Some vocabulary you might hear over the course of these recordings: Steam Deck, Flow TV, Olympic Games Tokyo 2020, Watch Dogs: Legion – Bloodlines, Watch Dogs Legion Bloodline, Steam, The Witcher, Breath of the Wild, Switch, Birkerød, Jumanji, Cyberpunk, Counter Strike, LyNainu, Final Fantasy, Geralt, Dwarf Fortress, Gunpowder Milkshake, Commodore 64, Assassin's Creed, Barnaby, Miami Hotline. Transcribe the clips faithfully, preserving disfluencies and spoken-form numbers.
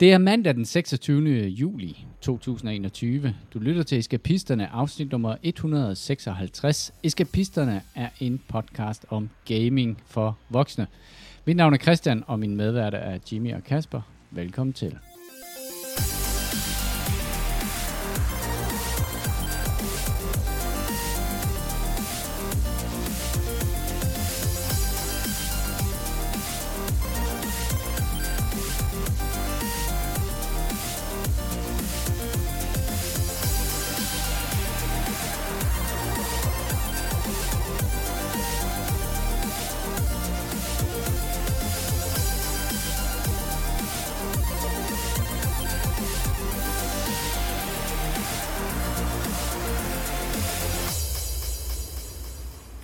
Det er mandag den seksogtyvende juli to tusind og enogtyve. Du lytter til Eskapisterne, afsnit nummer et hundrede og seksoghalvtreds. Eskapisterne er en podcast om gaming for voksne. Mit navn er Christian, og mine medværter er Jimmy og Kasper. Velkommen til.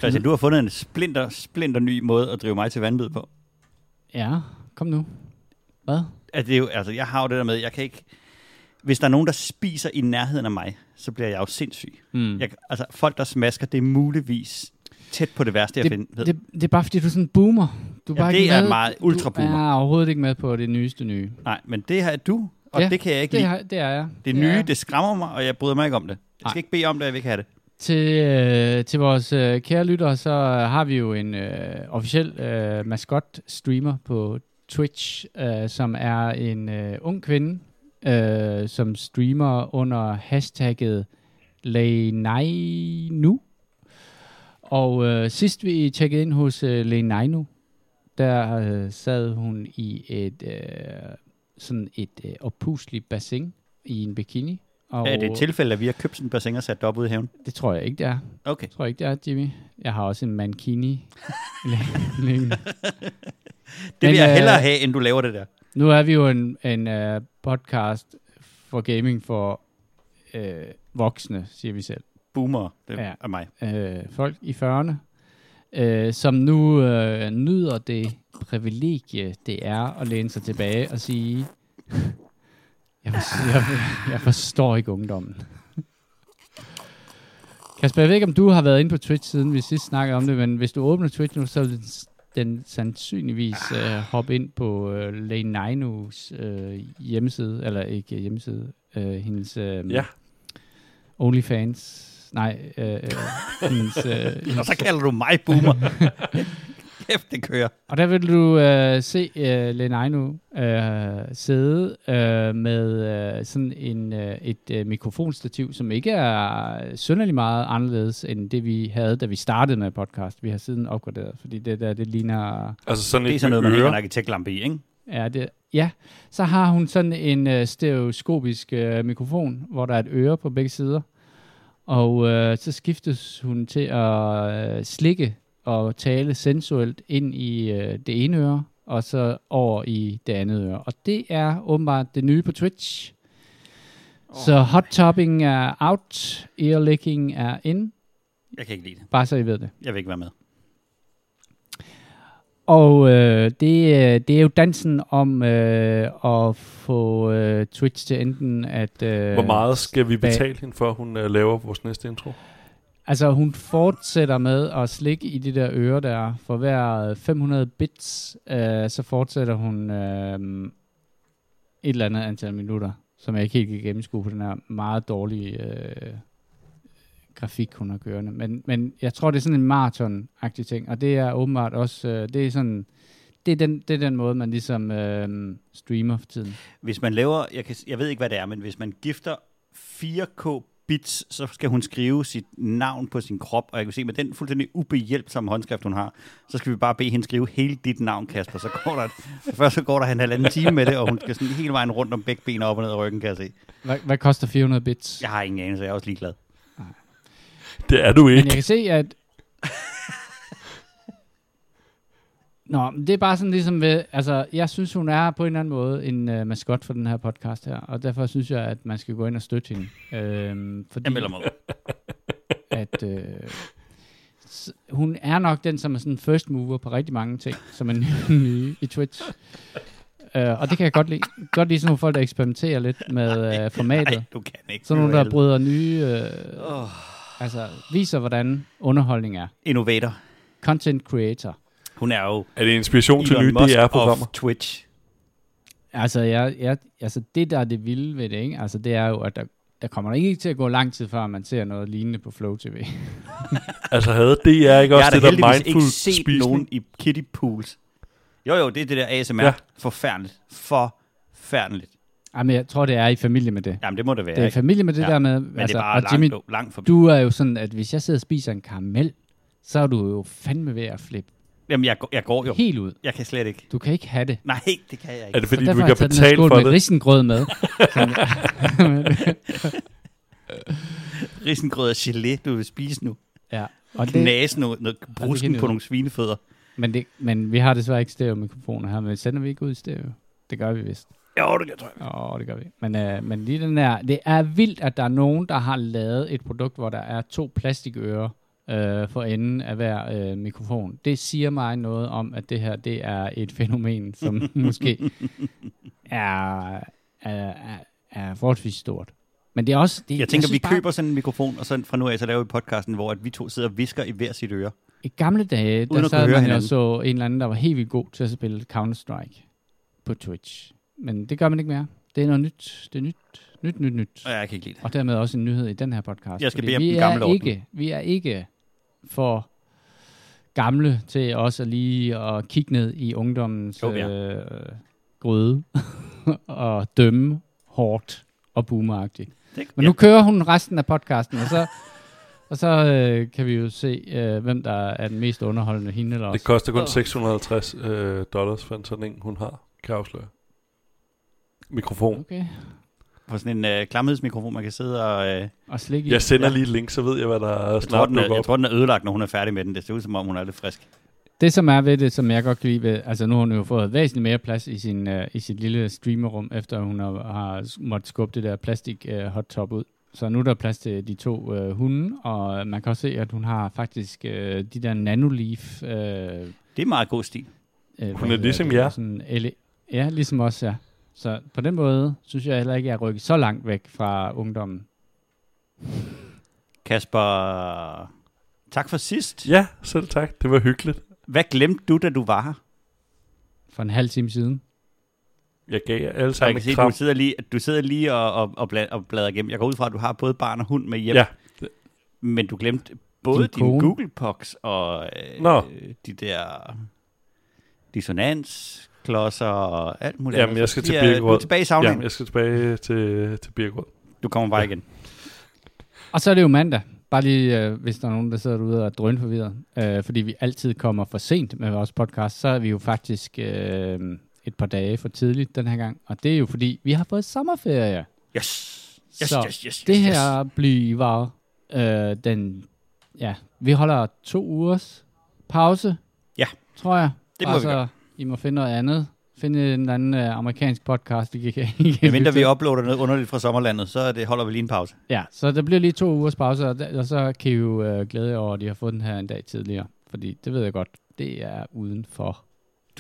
Christian, du har fundet en splinter, splinter ny måde at drive mig til vanvid på. Ja, kom nu. Hvad? Altså, det er jo, altså, jeg har jo det der med, jeg kan ikke... Hvis der er nogen, der spiser i nærheden af mig, så bliver jeg jo sindssyg. Mm. Jeg, altså, folk, der smasker, det er muligvis tæt på det værste, det, jeg finder. Det, det er bare, fordi du er sådan en boomer. Du er ja, bare det ikke er med. Meget ultra-boomer. Du er overhovedet ikke med på det nyeste nye. Nej, men det her er du, og ja, det kan jeg ikke det lide. Har, det er jeg. Det, det nye, er. Det skræmmer mig, og jeg bryder mig ikke om det. Jeg skal Ej. ikke bede om det, jeg vil ikke have det. Til, øh, til vores øh, kære lyttere, så har vi jo en øh, officiel øh, maskot-streamer på Twitch, øh, som er en øh, ung kvinde, øh, som streamer under hashtagget LyNainu. Og øh, sidst vi tjekkede ind hos øh, LyNainu, der øh, sad hun i et øh, sådan et øh, opusligt bassin i en bikini. Og er det et tilfælde, at vi har købt sådan en bassin og sat det op ude i haven? Det tror jeg ikke, det er. Okay. Jeg tror ikke, det er, Jimmy. Jeg har også en mankini. det Men, vil jeg hellere øh, have, end du laver det der. Nu er vi jo en, en uh, podcast for gaming for uh, voksne, siger vi selv. Boomer, det ja. er mig. Uh, folk i fyrrerne, uh, som nu uh, nyder det privilegie, det er at læne sig tilbage og sige... Jeg forstår, jeg, jeg forstår ikke ungdommen. Kasper, jeg ved ikke, om du har været inde på Twitch, siden vi sidst snakkede om det, men hvis du åbner Twitch nu, så vil den sandsynligvis øh, hoppe ind på øh, LyNainus øh, hjemmeside, eller ikke hjemmeside, øh, hendes øh, ja. OnlyFans. Nej, øh, øh, hendes... Øh, og så kalder du mig boomer. Kæft, det kører. Og der vil du øh, se øh, LyNainu øh, sidde øh, med øh, sådan en, øh, et øh, mikrofonstativ, som ikke er synderligt meget anderledes end det, vi havde, da vi startede med podcast. Vi har siden opgraderet, fordi det der, det ligner... Altså sådan det er sådan noget, man ikke har en arkitektlampe i, ikke? Ja, det, ja, så har hun sådan en øh, stereoskopisk øh, mikrofon, hvor der er et øre på begge sider. Og øh, så skiftes hun til at øh, slikke og tale sensuelt ind i øh, det ene øre, og så over i det andet øre. Og det er åbenbart det nye på Twitch. Oh, så hot-topping er out, ear-licking er in. Jeg kan ikke lide det. Bare så I ved det. Jeg vil ikke være med. Og øh, det, det er jo dansen om øh, at få øh, Twitch til enten at... Øh, Hvor meget skal vi betale hende, før hun øh, laver vores næste intro? Altså, hun fortsætter med at slikke i de der ører der. For hver fem hundrede bits, øh, så fortsætter hun øh, et eller andet antal minutter, som jeg ikke helt kan gennemskue på den her meget dårlige øh, grafik, hun har kørende. Men, men jeg tror, det er sådan en maraton-agtig ting, og det er åbenbart også, øh, det er sådan... Det er, den, det er den måde, man ligesom øh, streamer for tiden. Hvis man laver, jeg, kan, jeg ved ikke, hvad det er, men hvis man gifter fire K bits, så skal hun skrive sit navn på sin krop, og jeg kan se, med den fuldstændig ubehjælpsomme håndskrift, hun har, så skal vi bare bede hende skrive hele dit navn, Kasper. Så går der, først så går der en halvanden time med det, og hun skal sådan hele vejen rundt om begge ben op og ned af ryggen, kan jeg se. Hvad, hvad koster fire hundrede bits? Jeg har ingen anelse, jeg er også ligeglad. Nej. Det er du ikke. Men jeg kan se, at... Nå, det er bare sådan ligesom ved, altså, jeg synes, hun er på en eller anden måde en øh, maskot for den her podcast her, og derfor synes jeg, at man skal gå ind og støtte hende. Øh, fordi jeg melder mig at øh, s- hun er nok den, som er sådan en first mover på rigtig mange ting, som er nye i Twitch. Øh, og det kan jeg godt lide. Godt lide sådan nogle folk, der eksperimenterer lidt med øh, formatet. Nej, du kan ikke. Sådan nogle, der bryder nye, øh, oh. altså viser, hvordan underholdning er. Innovator. Content creator. Hun er jo... Er det inspiration til nye D R-programmer? Twitch. Altså, jeg, jeg, altså det der er det vilde ved det, ikke? Altså, det er jo, at der, der kommer ikke til at gå lang tid før, man ser noget lignende på Flow T V. Altså, havde D R ikke jeg også det der mindful spisning? Jeg har ikke set spisning. Nogen i kiddie pools. Jo, jo, det er det der A S M R. Ja. Forfærdeligt. Forfærdeligt. Jamen, jeg tror, det er i familie med det. Jamen, det må det være. Det er i familie med det, ja, der med... Men altså, det er bare langt, Jimmy, langt forbi. Du er jo sådan, at hvis jeg sidder og spiser en karamel, så er du jo fandme ved at flippe. Jamen, jeg går, jeg går jo. Helt ud. Jeg kan slet ikke. Du kan ikke have det. Nej, det kan jeg ikke. Er det fordi, så du kan betale for det? Derfor har jeg taget med risengrød med. Risengrød og gelé, du vil spise nu. Ja. Og knase noget, noget brusken på nogle svinefødder. Men, det, men vi har desværre ikke stereo-mikrofoner her, men sender vi ikke ud i stereo? Det gør vi vist. Jo, det gør, tror jeg. Åh, det gør vi. Men, øh, men lige den her, det er vildt, at der er nogen, der har lavet et produkt, hvor der er to plastikører øh, for enden af hver øh, mikrofon. Det siger mig noget om, at det her, det er et fænomen, som måske er, er, er forholdsvis stort. Men det er også... Det, jeg tænker, jeg vi bare, køber sådan en mikrofon, og så fra nu af, så laver vi podcasten, hvor at vi to sidder og visker i hver sit øre. I gamle dage, uden der sad man hinanden. Og så en eller anden, der var helt vildt god til at spille Counter Strike på Twitch. Men det gør man ikke mere. Det er noget nyt. Det er nyt, nyt, nyt, nyt. Og jeg kan ikke lide det. Og dermed også en nyhed i den her podcast. Jeg skal bede om den gamle ordning. Ikke, vi er ikke for gamle til også lige at kigge ned i ungdommens jo, ja. øh, grøde og dømme hårdt og boomeragtigt. Men ja. Nu kører hun resten af podcasten, og så... Og så øh, kan vi jo se, øh, hvem der er den mest underholdende, hende eller os. Det koster kun seks hundrede og halvtreds øh, dollars for en sådan en, hun har, kan jeg afsløre. Mikrofon. Okay. For sådan en øh, klamhedsmikrofon, man kan sidde og... Øh, og slikke i. Jeg sender ja. lige et link, så ved jeg, hvad der jeg snart lukker op. Jeg tror, den er ødelagt, når hun er færdig med den. Det ser ud, som om hun er lidt frisk. Det, som er ved det, som jeg godt kan lide ved... Altså, nu har hun jo fået væsentligt mere plads i, sin, øh, i sit lille streamerrum, efter hun har, har måttet skubbe det der plastik øh, hot top ud. Så nu er der plads til de to øh, hunde, og man kan også se, at hun har faktisk øh, de der nanoleaf. Øh, det er meget god stil. Øh, hun er ligesom jer. L- ja, ligesom os, ja. Så på den måde synes jeg heller ikke, at jeg er rykket så langt væk fra ungdommen. Kasper, tak for sidst. Ja, selv tak. Det var hyggeligt. Hvad glemte du, da du var her? For en halv time siden. Jeg gav jer alle sammen et kram. Du sidder lige, du sidder lige og, og, og, bladrer, og bladrer igennem. Jeg går ud fra, at du har både barn og hund med hjem. Ja. Men du glemte både din, din Google Pox og øh, de der dissonance-klodser og alt muligt. Jamen, jeg skal til Birkerød. Du er tilbage i savningen. Jamen, jeg skal tilbage til, til Birkerød. Du kommer bare ja. igen. Og så er det jo mandag. Bare lige, øh, hvis der er nogen, der sidder derude og er drønforvirret. Øh, fordi vi altid kommer for sent med vores podcast, så er vi jo faktisk... Øh, et par dage for tidligt den her gang. Og det er jo fordi, vi har fået sommerferie. Yes. Yes, så yes, yes, yes, det her yes. bliver øh, den... Ja, vi holder to ugers pause. Ja. Tror jeg. Det må og vi så, gøre. I må finde noget andet. Finde en eller anden øh, amerikansk podcast. I kan, I kan mindre vi uploader noget underligt fra sommerlandet, så det holder vi lige en pause. Ja, så der bliver lige to ugers pause, og, der, og så kan I jo øh, glæde jer over, at I har fået den her en dag tidligere. Fordi det ved jeg godt, det er uden for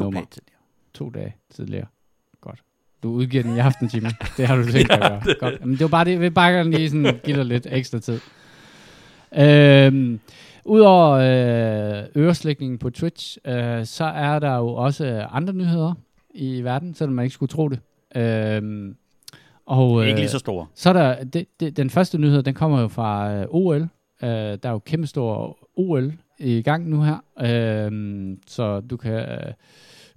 nummer. To dage tidligere. Godt. Du udgiver den i aften, Jimmy. Det har du tænkt at gøre. Godt. Jamen, det var bare det. Vi bare gerne lige sådan, give dig lidt ekstra tid. Øhm, Udover øh, øreslægningen på Twitch, øh, så er der jo også andre nyheder i verden, selvom man ikke skulle tro det. Øhm, og, øh, ikke lige så store. Så er der, det, det, den første nyhed, den kommer jo fra øh, O L. Øh, der er jo kæmpe stor O L i gang nu her. Øh, så du kan... Øh,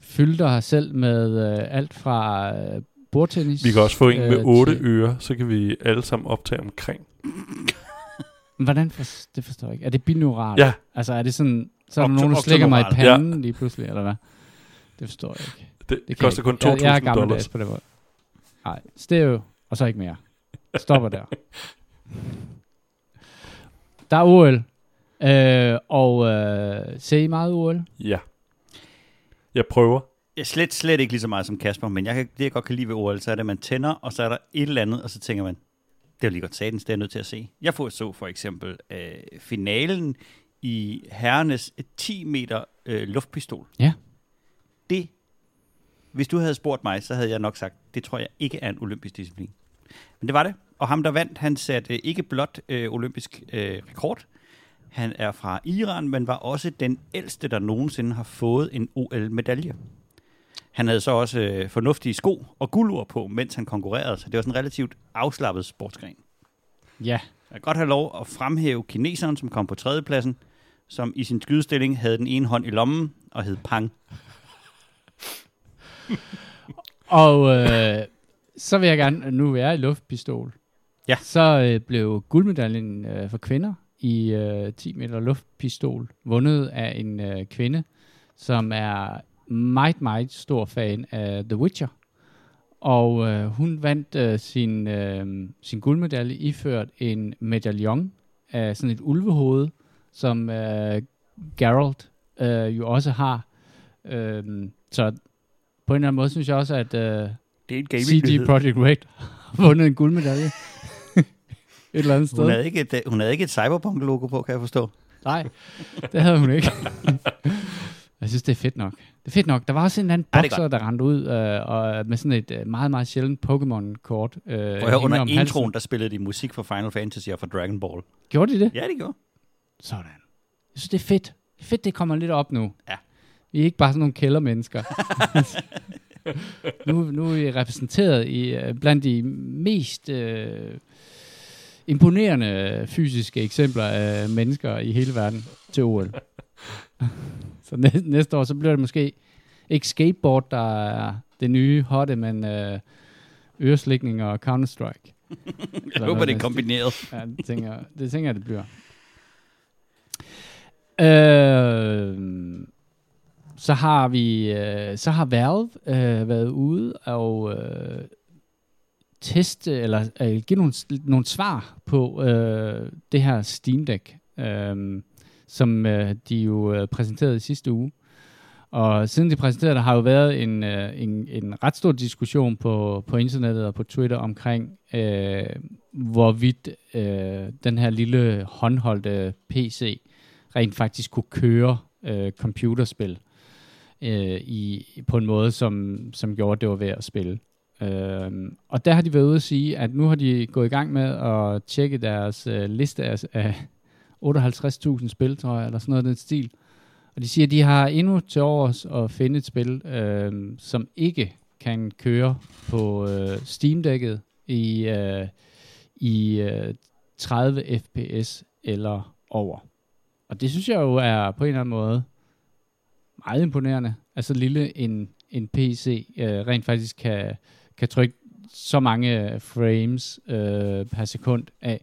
fylder her selv med øh, alt fra øh, bordtennis. Vi kan også få en med øh, otte ører, så kan vi alle sammen optage omkring. Hvordan? For, det forstår jeg ikke. Er det binaural? Ja. Altså er det sådan, så er der Oct- nogen, der slikker mig i panden ja. lige pludselig, eller hvad? Det forstår jeg ikke. Det, det, det koster kun to tusind dollars. Jeg er gammeldags på det måde. Nej, stereo, og så ikke mere. Stopper der. Der er O L. Øh, og øh, ser I meget O L? Ja. Jeg prøver. Jeg slet, slet ikke lige så meget som Kasper, men jeg kan, det, jeg godt kan lide ved O L, så er det, at man tænder, og så er der et eller andet, og så tænker man, det er lige godt satans, det er jeg nødt til at se. Jeg så for eksempel øh, finalen i herrenes ti meter øh, luftpistol. Ja. Det, hvis du havde spurgt mig, så havde jeg nok sagt, det tror jeg ikke er en olympisk disciplin. Men det var det, og ham der vandt, han satte ikke blot øh, olympisk øh, rekord. Han er fra Iran, men var også den ældste, der nogensinde har fået en O L-medalje. Han havde så også øh, fornuftige sko og guldur på, mens han konkurrerede, så det var sådan en relativt afslappet sportsgren. Ja. Jeg kan godt have lov at fremhæve kineseren, som kom på tredjepladsen, som i sin skydestilling havde den ene hånd i lommen og hed Pang. Og øh, så vil jeg gerne, nu er jeg i luftpistol, ja. så øh, blev guldmedaljen øh, for kvinder i øh, ti meter luftpistol vundet af en øh, kvinde, som er meget, meget stor fan af The Witcher. Og øh, hun vandt øh, sin, øh, sin guldmedalje iført en medaljon af sådan et ulvehoved, som øh, Geralt øh, jo også har. Øh, så på en eller anden måde synes jeg også, at øh, C D Projekt Red har vundet en guldmedalje et eller andet sted. Hun havde ikke et, hun havde ikke et Cyberpunk-logo på, kan jeg forstå. Nej, det havde hun ikke. Jeg synes, det er fedt nok. Det er fedt nok. Der var også en eller anden bokser, ja, der rendte ud øh, og med sådan et meget, meget sjældent Pokémon-kort. Øh, under introen, halsen. Der spillede de musik fra Final Fantasy og fra Dragon Ball. Gjorde de det? Ja, det gjorde. Sådan. Jeg synes, det er fedt. Det er fedt, det kommer lidt op nu. Ja. Vi er ikke bare sådan nogle kældermennesker. nu, nu er vi repræsenteret i, blandt de mest øh, imponerende fysiske eksempler af mennesker i hele verden til O L. Så næ- næste år, så bliver det måske ikke skateboard, der er det nye hotte, men øh, øreslikning og Counter Strike. Jeg håber, det er kombineret. Ja, det tænker, det tænker jeg, det bliver. Øh, så har vi, øh, så har Valve øh, været ude og øh, teste, eller øh, give nogle, nogle svar på øh, det her Steam Deck. Øh, som øh, de jo øh, præsenterede i sidste uge. Og siden de præsenterede, der har jo været en, øh, en, en ret stor diskussion på, på internettet og på Twitter omkring, øh, hvorvidt øh, den her lille håndholdte P C rent faktisk kunne køre øh, computerspil øh, i, på en måde, som, som gjorde, det var værd at spille. Øh, og der har de været ude at sige, at nu har de gået i gang med at tjekke deres øh, liste af... Øh, otteoghalvtreds tusind spil, tror jeg, eller sådan noget af den stil. Og de siger, at de har endnu til års at finde et spil, øh, som ikke kan køre på øh, Steam-dækket i, øh, i øh, tredive F P S eller over. Og det synes jeg jo er på en eller anden måde meget imponerende. Altså lille en, en P C øh, rent faktisk kan, kan trykke så mange frames øh, per sekund af.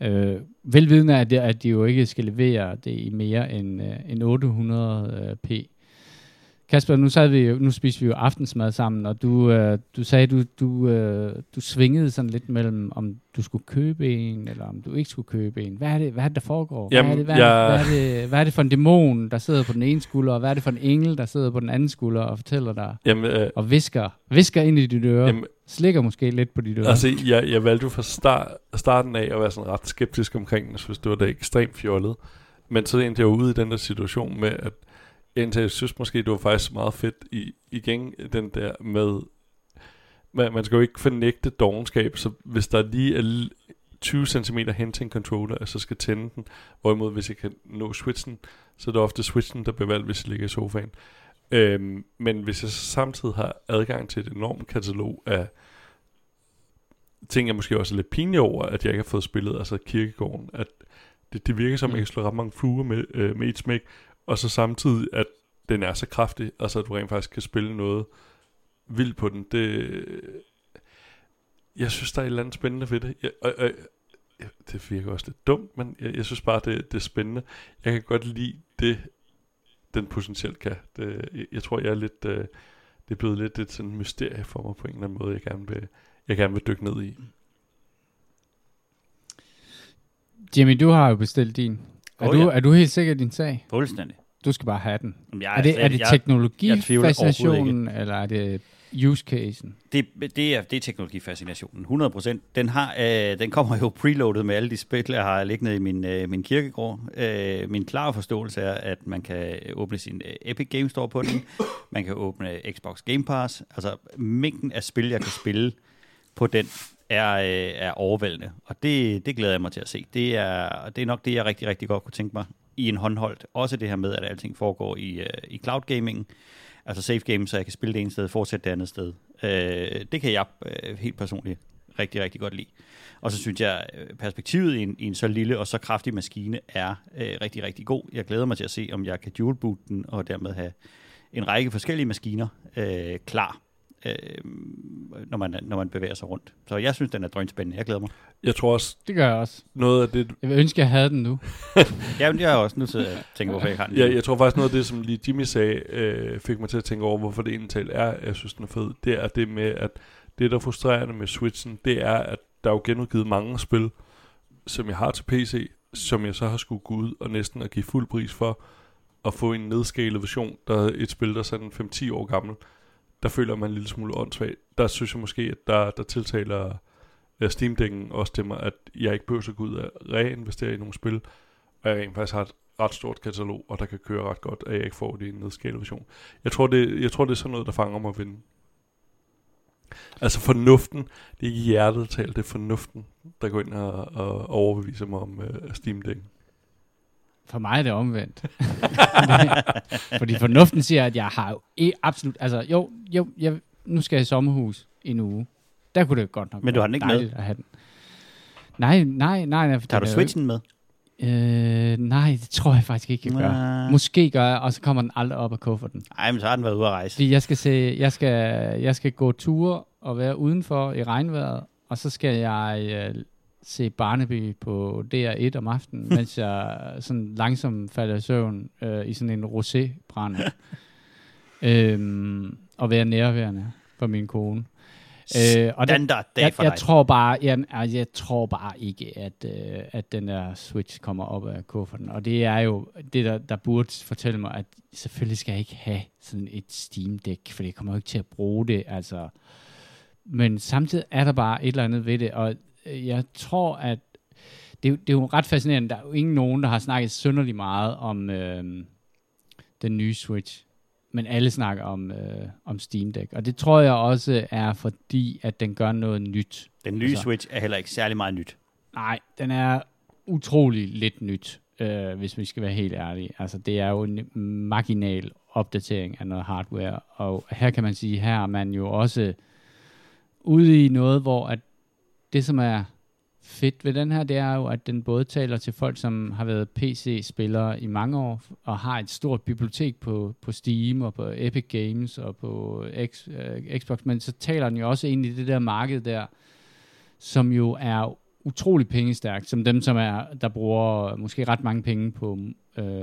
Øh, velvidende er, det, at de jo ikke skal levere det i mere end, øh, end otte hundrede p. Kasper, nu, sad vi jo, nu spiste vi jo aftensmad sammen, og du, øh, du sagde, du, du, øh, du svingede sådan lidt mellem, om du skulle købe en, eller om du ikke skulle købe en. Hvad er det, hvad er det der foregår? Jamen, hvad, er det, hvad, jeg... hvad, er det, hvad er det for en dæmon, der sidder på den ene skulder, og hvad er det for en engel, der sidder på den anden skulder og fortæller dig, jamen, øh... og visker, visker ind i dit øre? Jamen... Slikker måske lidt på de døde. Altså, jeg, jeg valgte jo fra start, starten af at være sådan ret skeptisk omkring den, så det var da ekstremt fjollet. Men så endte jeg ude i den der situation med, at indtil jeg synes måske, det var faktisk meget fedt i, igen, den der med, man, man skal jo ikke fornægte dovenskab, så hvis der lige er tyve centimeter hen til en controller, så skal tænde den. Hvorimod, hvis jeg kan nå switchen, så er det ofte switchen, der bliver valgt, hvis jeg ligger i sofaen. Øhm, men hvis jeg samtidig har adgang til et enormt katalog af ting, jeg måske også er lidt pinlig over, at jeg ikke har fået spillet, altså Kirkegården, at det, det virker som, at jeg slår ret mange fluer med, øh, med et smæk, og så samtidig, at den er så kraftig, altså at du rent faktisk kan spille noget vildt på den. Det, jeg synes, der er et eller andet spændende ved det. Jeg, øh, øh, det virker også lidt dumt, men jeg, jeg synes bare, det, det er spændende. Jeg kan godt lide det, den potentielt kan. Det, jeg, jeg tror, jeg er lidt, øh, det er blevet lidt et sådan mysterie for mig på en eller anden måde, jeg gerne vil, jeg gerne vil dykke ned i. Jimmy, du har jo bestilt din. Er, oh, ja. du, er du helt sikker i din sag? Fuldstændig. Du skal bare have den. Jamen, er, er det, er det teknologifascinationen, eller er det use casen? Det, det, er, det er teknologifascinationen, hundrede procent. Den, har, øh, den kommer jo preloadet med alle de spil, jeg har liggende i min, øh, min kirkegård. Øh, min klare forståelse er, at man kan åbne sin øh, Epic Games Store på den. Man kan åbne Xbox Game Pass. Altså, mængden af spil, jeg kan spille på den, er, øh, er overvældende. Og det, det glæder jeg mig til at se. Det er, det er nok det, jeg rigtig, rigtig godt kunne tænke mig i en håndholdt. Også det her med, at alting foregår i, øh, i cloud gaming. altså safe game, så jeg kan spille det ene sted og fortsætte det andet sted. Øh, det kan jeg øh, helt personligt rigtig, rigtig godt lide. Og så synes jeg, perspektivet i en, i en så lille og så kraftig maskine er øh, rigtig, rigtig god. Jeg glæder mig til at se, om jeg kan dual-boote den, og dermed have en række forskellige maskiner øh, klar, øh, når, man, når man bevæger sig rundt. Så jeg synes, den er drønspændende. Jeg glæder mig. Jeg tror også... Det gør jeg også. Noget af det... Jeg ønsker, jeg havde den nu. Jamen, jeg er også nødt til at tænke, hvorfor jeg har den. Ja, jeg tror faktisk, noget af det, som lige Jimmy sagde, øh, fik mig til at tænke over, hvorfor det egentlig er, jeg synes, den er fed, det er det med, at det, der er frustrerende med Switchen, det er, at der er jo genudgivet mange spil, som jeg har til P C, som jeg så har skulle gå ud og næsten at give fuld pris for, at få en nedskalet version, der er et spil, der er sådan fem til ti år gammel, der føler man en lille smule åndssvagt. Der synes jeg måske, at der, der tiltaler ja, Steam Deck'en også til mig, at jeg ikke behøver at gå ud og reinvestere i nogle spil, og jeg rent faktisk har et ret stort katalog, og der kan køre ret godt, at jeg ikke får det i en nedskalet version. Jeg tror, det, jeg tror, det er sådan noget, der fanger mig at vinde. Altså fornuften, det er ikke hjertet tal, det er fornuften, der går ind og, og overbeviser mig om uh, Steam Deck'en. For mig er det omvendt. Fordi fornuften siger, at jeg har jo absolut... Altså, jo, jo jeg, nu skal jeg i sommerhus i en uge. Der kunne det godt nok. Men du har den ikke med? At have den. Nej, nej, nej. nej Tager du Switchen med? Øh, nej, det tror jeg faktisk ikke, jeg gør. Måske gør jeg, og så kommer den aldrig op og kuffer den. Nej, men så har den været ude at rejse. Fordi jeg skal, se, jeg skal, jeg skal gå ture og være udenfor i regnvejret, og så skal jeg... Øh, se Barnaby på D R et om aftenen, mens jeg sådan langsomt falder i søvn øh, i sådan en rosé-brand. øhm, og være nærværende for min kone. Øh, og Standard der, dag for jeg, jeg dig. Tror bare, jeg, jeg tror bare ikke, at, øh, at den der Switch kommer op af kufferten. Og det er jo det, der, der burde fortælle mig, at selvfølgelig skal jeg ikke have sådan et Steam Deck, for jeg kommer jo ikke til at bruge det. Altså. Men samtidig er der bare et eller andet ved det, og jeg tror, at det, det er jo ret fascinerende. Der er jo ingen nogen, der har snakket synderligt meget om øh, den nye Switch. Men alle snakker om, øh, om Steam Deck. Og det tror jeg også er fordi, at den gør noget nyt. Den nye altså, Switch er heller ikke særlig meget nyt. Nej, den er utrolig lidt nyt, øh, hvis vi skal være helt ærlige. Altså, det er jo en marginal opdatering af noget hardware. Og her kan man sige, her er man jo også ude i noget, hvor at det, som er fedt ved den her, det er jo, at den både taler til folk, som har været P C-spillere i mange år, og har et stort bibliotek på, på Steam og på Epic Games og på X, øh, Xbox, men så taler den jo også egentlig i det der marked der, som jo er utrolig pengestærkt, som dem, som er, der bruger måske ret mange penge på, øh,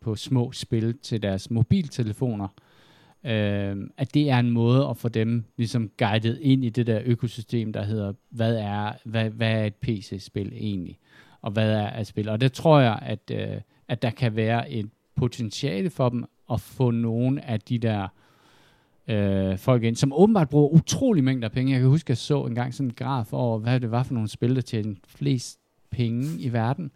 på små spil til deres mobiltelefoner. Uh, at det er en måde at få dem ligesom guidet ind i det der økosystem, der hedder, hvad er, hvad, hvad er et P C-spil egentlig, og hvad er et spil. Og det tror jeg, at, uh, at der kan være et potentiale for dem at få nogle af de der uh, folk ind, som åbenbart bruger utrolig mængder penge. Jeg kan huske, at jeg så engang sådan en graf over, hvad det var for nogle spil, der tjente flest penge i verden.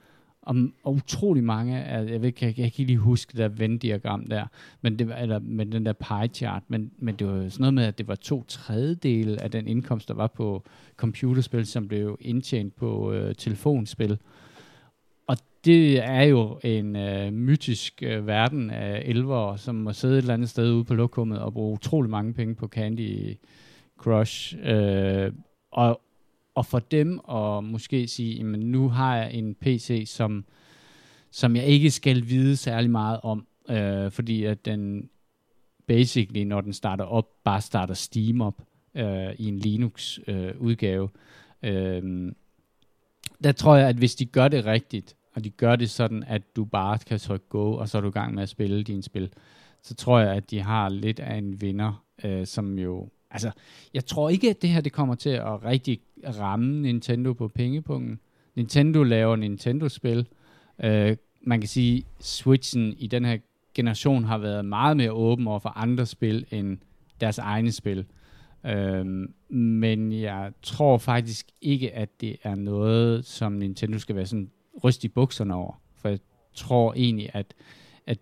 Og utrolig mange af, jeg, ved, jeg, jeg kan ikke lige huske det der Venn-diagram der, men det var, eller med den der pie chart, men, men det var sådan noget med, at det var to tredjedele af den indkomst, der var på computerspil, som blev indtjent på øh, telefonspil. Og det er jo en øh, mytisk øh, verden af elvere, som må sidde et eller andet sted ude på lokummet og bruge utrolig mange penge på Candy Crush. Øh, og Og for dem at måske sige, jamen nu har jeg en P C, som, som jeg ikke skal vide særlig meget om, øh, fordi at den basically, når den starter op, bare starter Steam op øh, i en Linux-udgave. Øh, øh, der tror jeg, at hvis de gør det rigtigt, og de gør det sådan, at du bare kan trykke go, og så er du i gang med at spille dine spil, så tror jeg, at de har lidt af en vinder, øh, som jo... Altså, jeg tror ikke, at det her det kommer til at rigtig ramme Nintendo på pengepunkten. Nintendo laver Nintendo-spil. Uh, man kan sige, Switchen i den her generation har været meget mere åben over for andre spil end deres egne spil. Uh, men jeg tror faktisk ikke, at det er noget, som Nintendo skal være sådan ryst i bukserne over. For jeg tror egentlig, at, at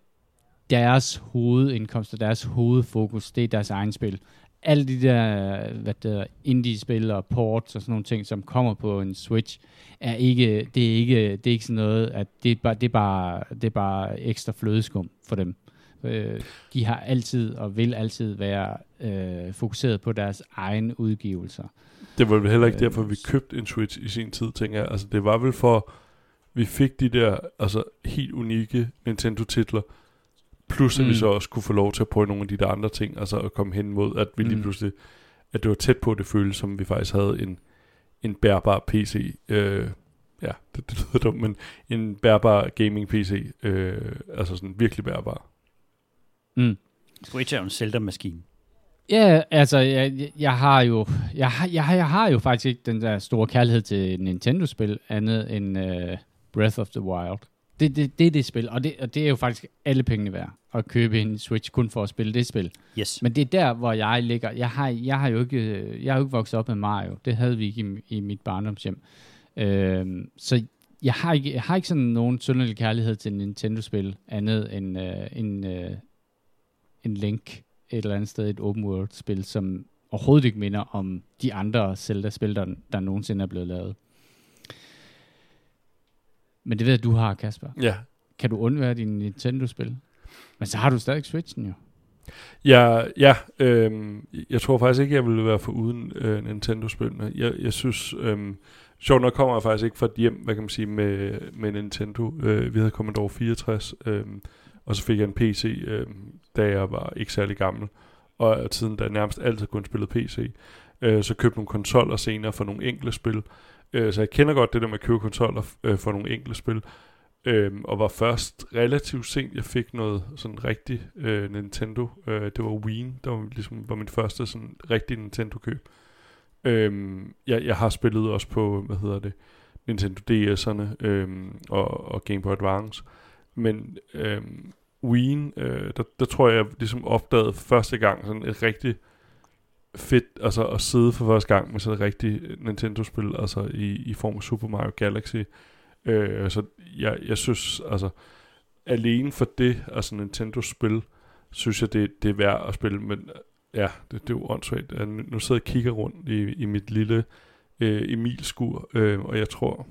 deres hovedindkomst og deres hovedfokus, det er deres egne spil. Alle de der, hvad der indie-spil og ports og sådan nogle ting, som kommer på en Switch, er ikke, det er ikke, det er ikke sådan noget, at det er bare, det er bare, det er bare ekstra flødeskum for dem. Øh, de har altid og vil altid være øh, fokuseret på deres egen udgivelser. Det var vel heller ikke derfor, vi købte en Switch i sin tid, tænker jeg. Altså, det var vel for, vi fik de der altså, helt unikke Nintendo-titler, plus at mm. vi så også kunne få lov til at prøve nogle af de der andre ting, altså at komme hen mod, at vi lige pludselig, at det var tæt på det føles, som vi faktisk havde en, en bærbar P C, øh, ja, det, det lyder dumt, men en bærbar gaming-P C, øh, altså sådan virkelig bærbar. Mm. Switch er jo en Zelda-maskine. Ja, altså, jeg, jeg har jo, jeg har, jeg, jeg har jo faktisk ikke den der store kærlighed til Nintendo-spil, andet end uh, Breath of the Wild. Det, det, det er det spil, og det, og det er jo faktisk alle pengene værd, at købe en Switch kun for at spille det spil. Yes. Men det er der, hvor jeg ligger. Jeg har, jeg har jo ikke, jeg har jo ikke vokset op med Mario. Det havde vi ikke i, i mit barndomshjem. Øhm, så jeg har, ikke, jeg har ikke sådan nogen sønderlig kærlighed til Nintendo-spil, andet end øh, en, øh, en Link, et eller andet sted, et open world-spil, som overhovedet ikke minder om de andre Zelda-spil, der, der nogensinde er blevet lavet. Men det ved jeg, du har, Kasper. Ja. Kan du undvære dine Nintendo-spil? Men så har du stadig Switchen jo. Ja, ja øh, jeg tror faktisk ikke, jeg ville være for uden øh, Nintendo-spilene. Jeg, jeg synes, øh, sjovt nok kommer jeg faktisk ikke fra et hjem, hvad kan man sige, med, med Nintendo. Øh, vi havde Commodore fireogtres, øh, og så fik jeg en P C, øh, da jeg var ikke særlig gammel. Og siden da jeg nærmest altid kun spillede P C, øh, så købte nogle konsoller senere for nogle enkle spil. Øh, så jeg kender godt det der med at købe konsoller øh, for nogle enkle spil. Øhm, og var først relativt sent, jeg fik noget sådan rigtig øh, Nintendo. Øh, det var Wii, der var, ligesom, var mit første sådan rigtig Nintendo-køb. Øhm, jeg, jeg har spillet også på, hvad hedder det, Nintendo D S'erne øhm, og, og Game Boy Advance. Men øhm, Wii, øh, der, der tror jeg, jeg ligesom opdagede første gang sådan et rigtig fedt, altså at sidde for første gang med sådan et rigtigt Nintendo-spil, altså i, i form af Super Mario Galaxy. Øh, så jeg, jeg synes altså alene for det, altså Nintendo-spil, synes jeg det, det er værd at spille. Men ja, det, det er jo åndssvagt. Nu sidder jeg og kigger rundt i, i mit lille øh, Emil-skur, øh, og jeg tror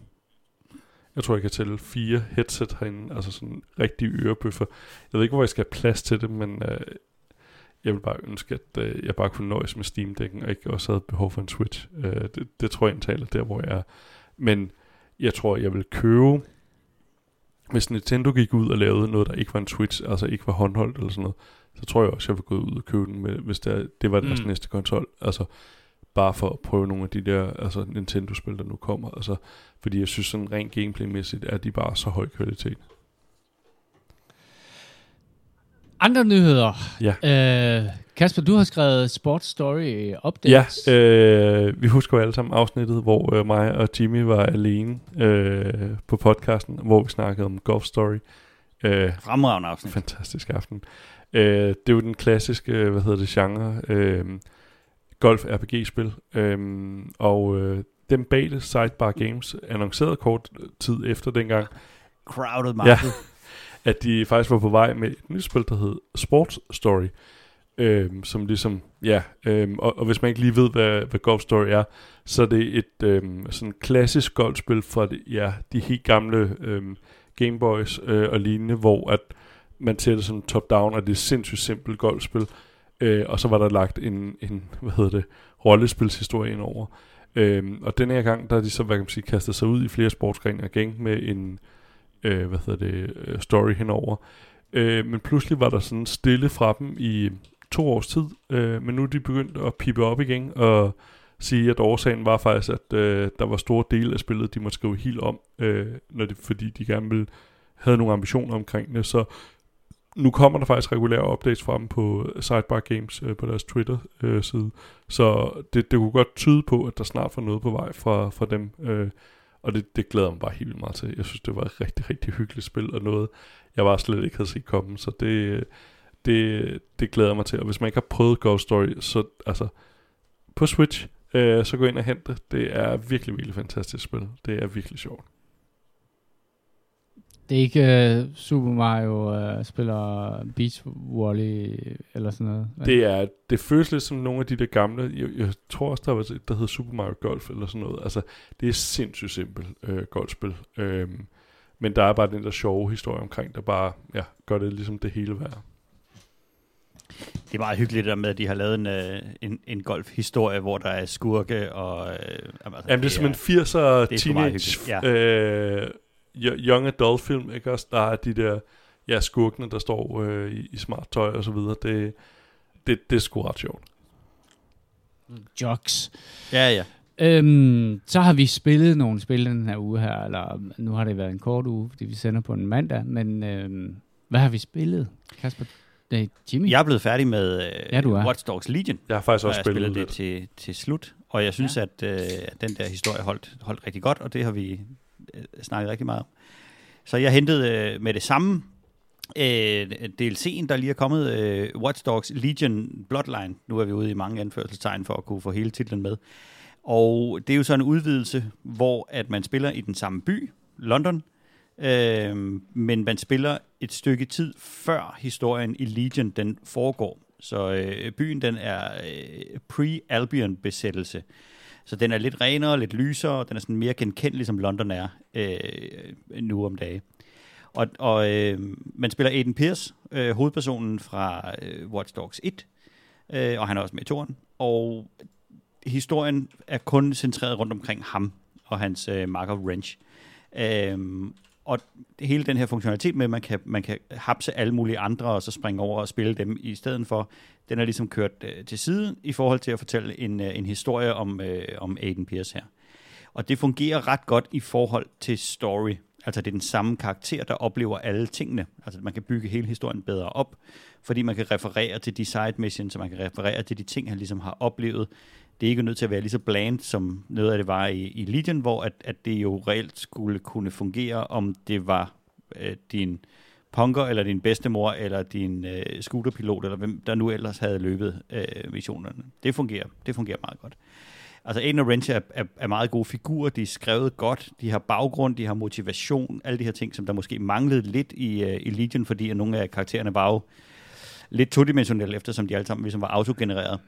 jeg tror jeg kan tælle fire headset herinde, altså sådan rigtige ørebøffer. Jeg ved ikke hvor jeg skal have plads til det, men øh, jeg vil bare ønske at øh, jeg bare kunne nøjes med Steam Deck'en og ikke også havde behov for en Switch. øh, det, det tror jeg indtaler der hvor jeg er. Men jeg tror, jeg vil købe, hvis Nintendo gik ud og lavede noget, der ikke var en Switch, altså ikke var håndholdt eller sådan noget, så tror jeg også, jeg vil gå ud og købe den, med, hvis der, det var deres mm. næste konsol. Altså, bare for at prøve nogle af de der altså, Nintendo-spil, der nu kommer. Altså, fordi jeg synes, sådan rent gameplay-mæssigt er de bare så høj kvalitet. Andre nyheder. Ja. Øh, Kasper, du har skrevet Sports Story Updates. Ja, øh, vi husker alle sammen afsnittet, hvor øh, mig og Jimmy var alene øh, på podcasten, hvor vi snakkede om Golf Story. Øh, Ramravende afsnit. Fantastisk aften. Øh, det er jo den klassiske, hvad hedder det, genre, øh, golf-R P G-spil. Øh, og øh, dem bag det, Sidebar Games, annoncerede kort tid efter dengang. Crowded market. Ja. At de faktisk var på vej med et nyt spil, der hed Sports Story, øhm, som ligesom, ja, øhm, og, og hvis man ikke lige ved, hvad, hvad Golf Story er, så er det et øhm, sådan klassisk golfspil fra det, ja, de helt gamle øhm, Gameboys øh, og lignende, hvor at man ser det som top-down, og det er sindssygt simpelt golfspil, øh, og så var der lagt en, en hvad hedder det, rollespilshistorie ind over. Øhm, og denne her gang, der har de så, hvad kan man sige, kastet sig ud i flere sportsgrene og gang med en Øh, hvad hedder det, story henover. Øh, men pludselig var der sådan stille fra dem i to års tid, øh, men nu er de begyndt at pippe op igen og sige, at årsagen var faktisk, at øh, der var store dele af spillet, de måtte skrive helt om, øh, når det, fordi de gerne ville, havde nogle ambitioner omkring det. Så nu kommer der faktisk regulære updates fra dem på Sidebar Games, øh, på deres Twitter-side. Øh, Så det, det kunne godt tyde på, at der snart var noget på vej fra, fra dem. Øh, Og det, det glæder mig bare helt vildt meget til. Jeg synes, det var et rigtig, rigtig hyggeligt spil, og noget, jeg bare slet ikke havde set komme. Så det, det, det glæder mig til. Og hvis man ikke har prøvet Golf Story, så altså, på Switch, øh, så gå ind og hente det. Det er virkelig, virkelig fantastisk spil. Det er virkelig sjovt. Det er ikke uh, Super Mario uh, spiller Beach Volley eller sådan noget? Det, er, det føles lidt som nogle af de der gamle. Jeg, jeg tror også, der var et, der hed Super Mario Golf eller sådan noget. Altså, det er sindssygt simpelt uh, golfspil. Um, men der er bare den der sjove historie omkring, der bare ja, gør det ligesom det hele værd. Det er meget hyggeligt der med, at de har lavet en, en, en golfhistorie, hvor der er skurke og... Øh, altså, Jamen, det er som en firser teenage ja. øh, young adult film, ikke også? Der er de der ja, skurkene, der står øh, i, i smart tøj og så videre. Det, det, det er sgu ret sjovt. Jokes. Ja, ja. Øhm, så har vi spillet nogle spil den her uge her, eller nu har det været en kort uge, fordi vi sender på en mandag, men øhm, hvad har vi spillet, Kasper? Nej, Jimmy? Jeg er blevet færdig med øh, ja, Watch Dogs Legion. Jeg har faktisk også spillet, spillet det til, til slut, og jeg synes, ja. at øh, den der historie holdt, holdt rigtig godt, og det har vi øh, snakket rigtig meget om. Så jeg hentede øh, med det samme øh, D L C'en, der lige er kommet, øh, Watch Dogs Legion Bloodline. Nu er vi ude i mange anførselstegn for at kunne få hele titlen med. Og det er jo så en udvidelse, hvor at man spiller i den samme by, London, øh, men man spiller et stykke tid før historien i Legion den foregår. Så øh, byen den er øh, pre-Albion-besættelse. Så den er lidt renere, lidt lysere, og den er sådan mere genkendelig, som London er øh, nu om dage. Og, og øh, man spiller Aiden Pierce, øh, hovedpersonen fra øh, Watch Dogs et, øh, og han er også med i toren. Og historien er kun centreret rundt omkring ham og hans øh, Markov Wrench. Øhm, og hele den her funktionalitet med, at man kan, man kan hapse alle mulige andre og så springe over og spille dem i stedet for, den er ligesom kørt øh, til side i forhold til at fortælle en, øh, en historie om, øh, om Aiden Pierce her. Og det fungerer ret godt i forhold til story. Altså det er den samme karakter, der oplever alle tingene. Altså man kan bygge hele historien bedre op, fordi man kan referere til de side missions, så man kan referere til de ting, han ligesom har oplevet. Det er ikke nødt til at være lige så bland, som noget af det var i, i Legion, hvor at, at det jo reelt skulle kunne fungere, om det var øh, din punker, eller din bedstemor, eller din øh, scooterpilot, eller hvem der nu ellers havde løbet øh, missionerne. Det fungerer, det fungerer meget godt. Altså Aiden og Wrench er, er, er meget gode figurer, de er skrevet godt, de har baggrund, de har motivation, alle de her ting, som der måske manglede lidt i, øh, i Legion, fordi at nogle af karaktererne var jo lidt todimensionelle, eftersom de alle sammen ligesom var autogenereret.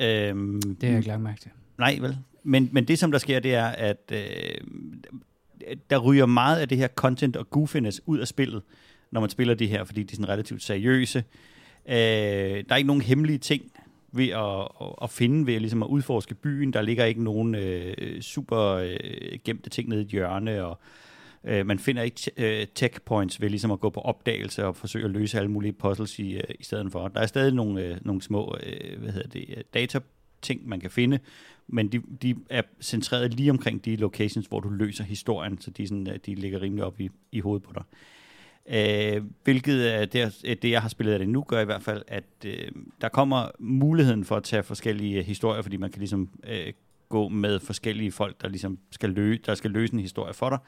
Øhm, det har jeg ikke mærket til. Nej, vel. Men, men det, som der sker, det er, at øh, der ryger meget af det her content og goofiness ud af spillet, når man spiller det her, fordi de er sådan relativt seriøse. Øh, der er ikke nogen hemmelige ting ved at, at, at finde, ved ligesom at udforske byen. Der ligger ikke nogen øh, super øh, gemte ting nede i et hjørne, og øh, man finder ikke t- øh, checkpoints ved ligesom at gå på opdagelse og forsøge at løse alle mulige puzzles i, øh, i stedet for. Der er stadig nogle, øh, nogle små øh, hvad hedder det, datating, man kan finde, men de, de er centreret lige omkring de locations, hvor du løser historien, så de, sådan, de ligger rimelig op i, i hovedet på dig. Øh, hvilket er det, det, jeg har spillet af det nu, gør i hvert fald, at øh, der kommer muligheden for at tage forskellige historier, fordi man kan ligesom øh, gå med forskellige folk, der, ligesom skal lø- der skal løse en historie for dig,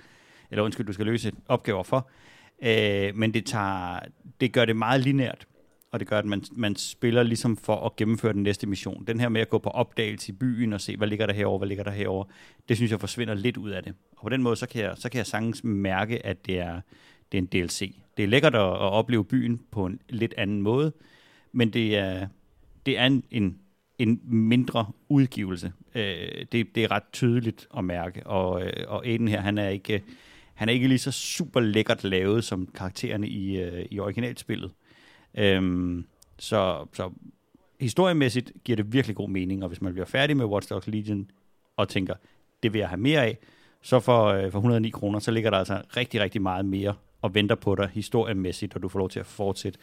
eller undskyld, du skal løse opgaver for, øh, men det, tager, det gør det meget lineært, og det gør, at man, man spiller ligesom for at gennemføre den næste mission. Den her med at gå på opdagelse i byen og se, hvad ligger der herovre, hvad ligger der herovre, det synes jeg forsvinder lidt ud af det. Og på den måde, så kan jeg, så kan jeg sagtens mærke, at det er, det er en D L C. Det er lækkert at, at opleve byen på en lidt anden måde, men det er, det er en, en, en mindre udgivelse. Øh, det, det er ret tydeligt at mærke, og, og Aiden her, han er ikke... Han er ikke lige så super lækkert lavet som karaktererne i, øh, i originalspillet. Øhm, så, så historiemæssigt giver det virkelig god mening, og hvis man bliver færdig med Watch Dogs Legion og tænker, det vil jeg have mere af, så for, øh, for hundrede og ni kroner, så ligger der altså rigtig, rigtig meget mere og venter på dig historiemæssigt, og du får lov til at fortsætte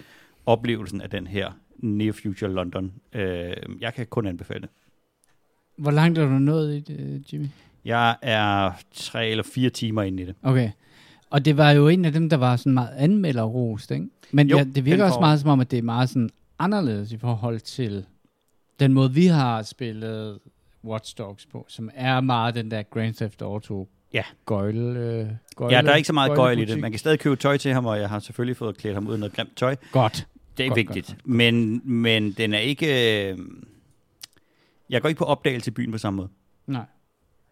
oplevelsen af den her Near Future London. Øh, jeg kan kun anbefale det. Hvor langt er du nået i det, Jimmy? Jeg er tre eller fire timer inde i det. Okay. Og det var jo en af dem, der var sådan meget anmelderrost, ikke? Men jo, ja, det virker også meget som om, at det er meget sådan anderledes i forhold til den måde, vi har spillet Watch Dogs på, som er meget den der Grand Theft Auto ja. gøjle, øh, gøjle. Ja, der er ikke så meget gøjl i det. Man kan stadig købe tøj til ham, og jeg har selvfølgelig fået klædt ham ud i noget grimt tøj. Godt. Det er godt, vigtigt. Godt, godt. Men, men den er ikke... Øh... Jeg går ikke på opdagelse i byen på samme måde. Nej.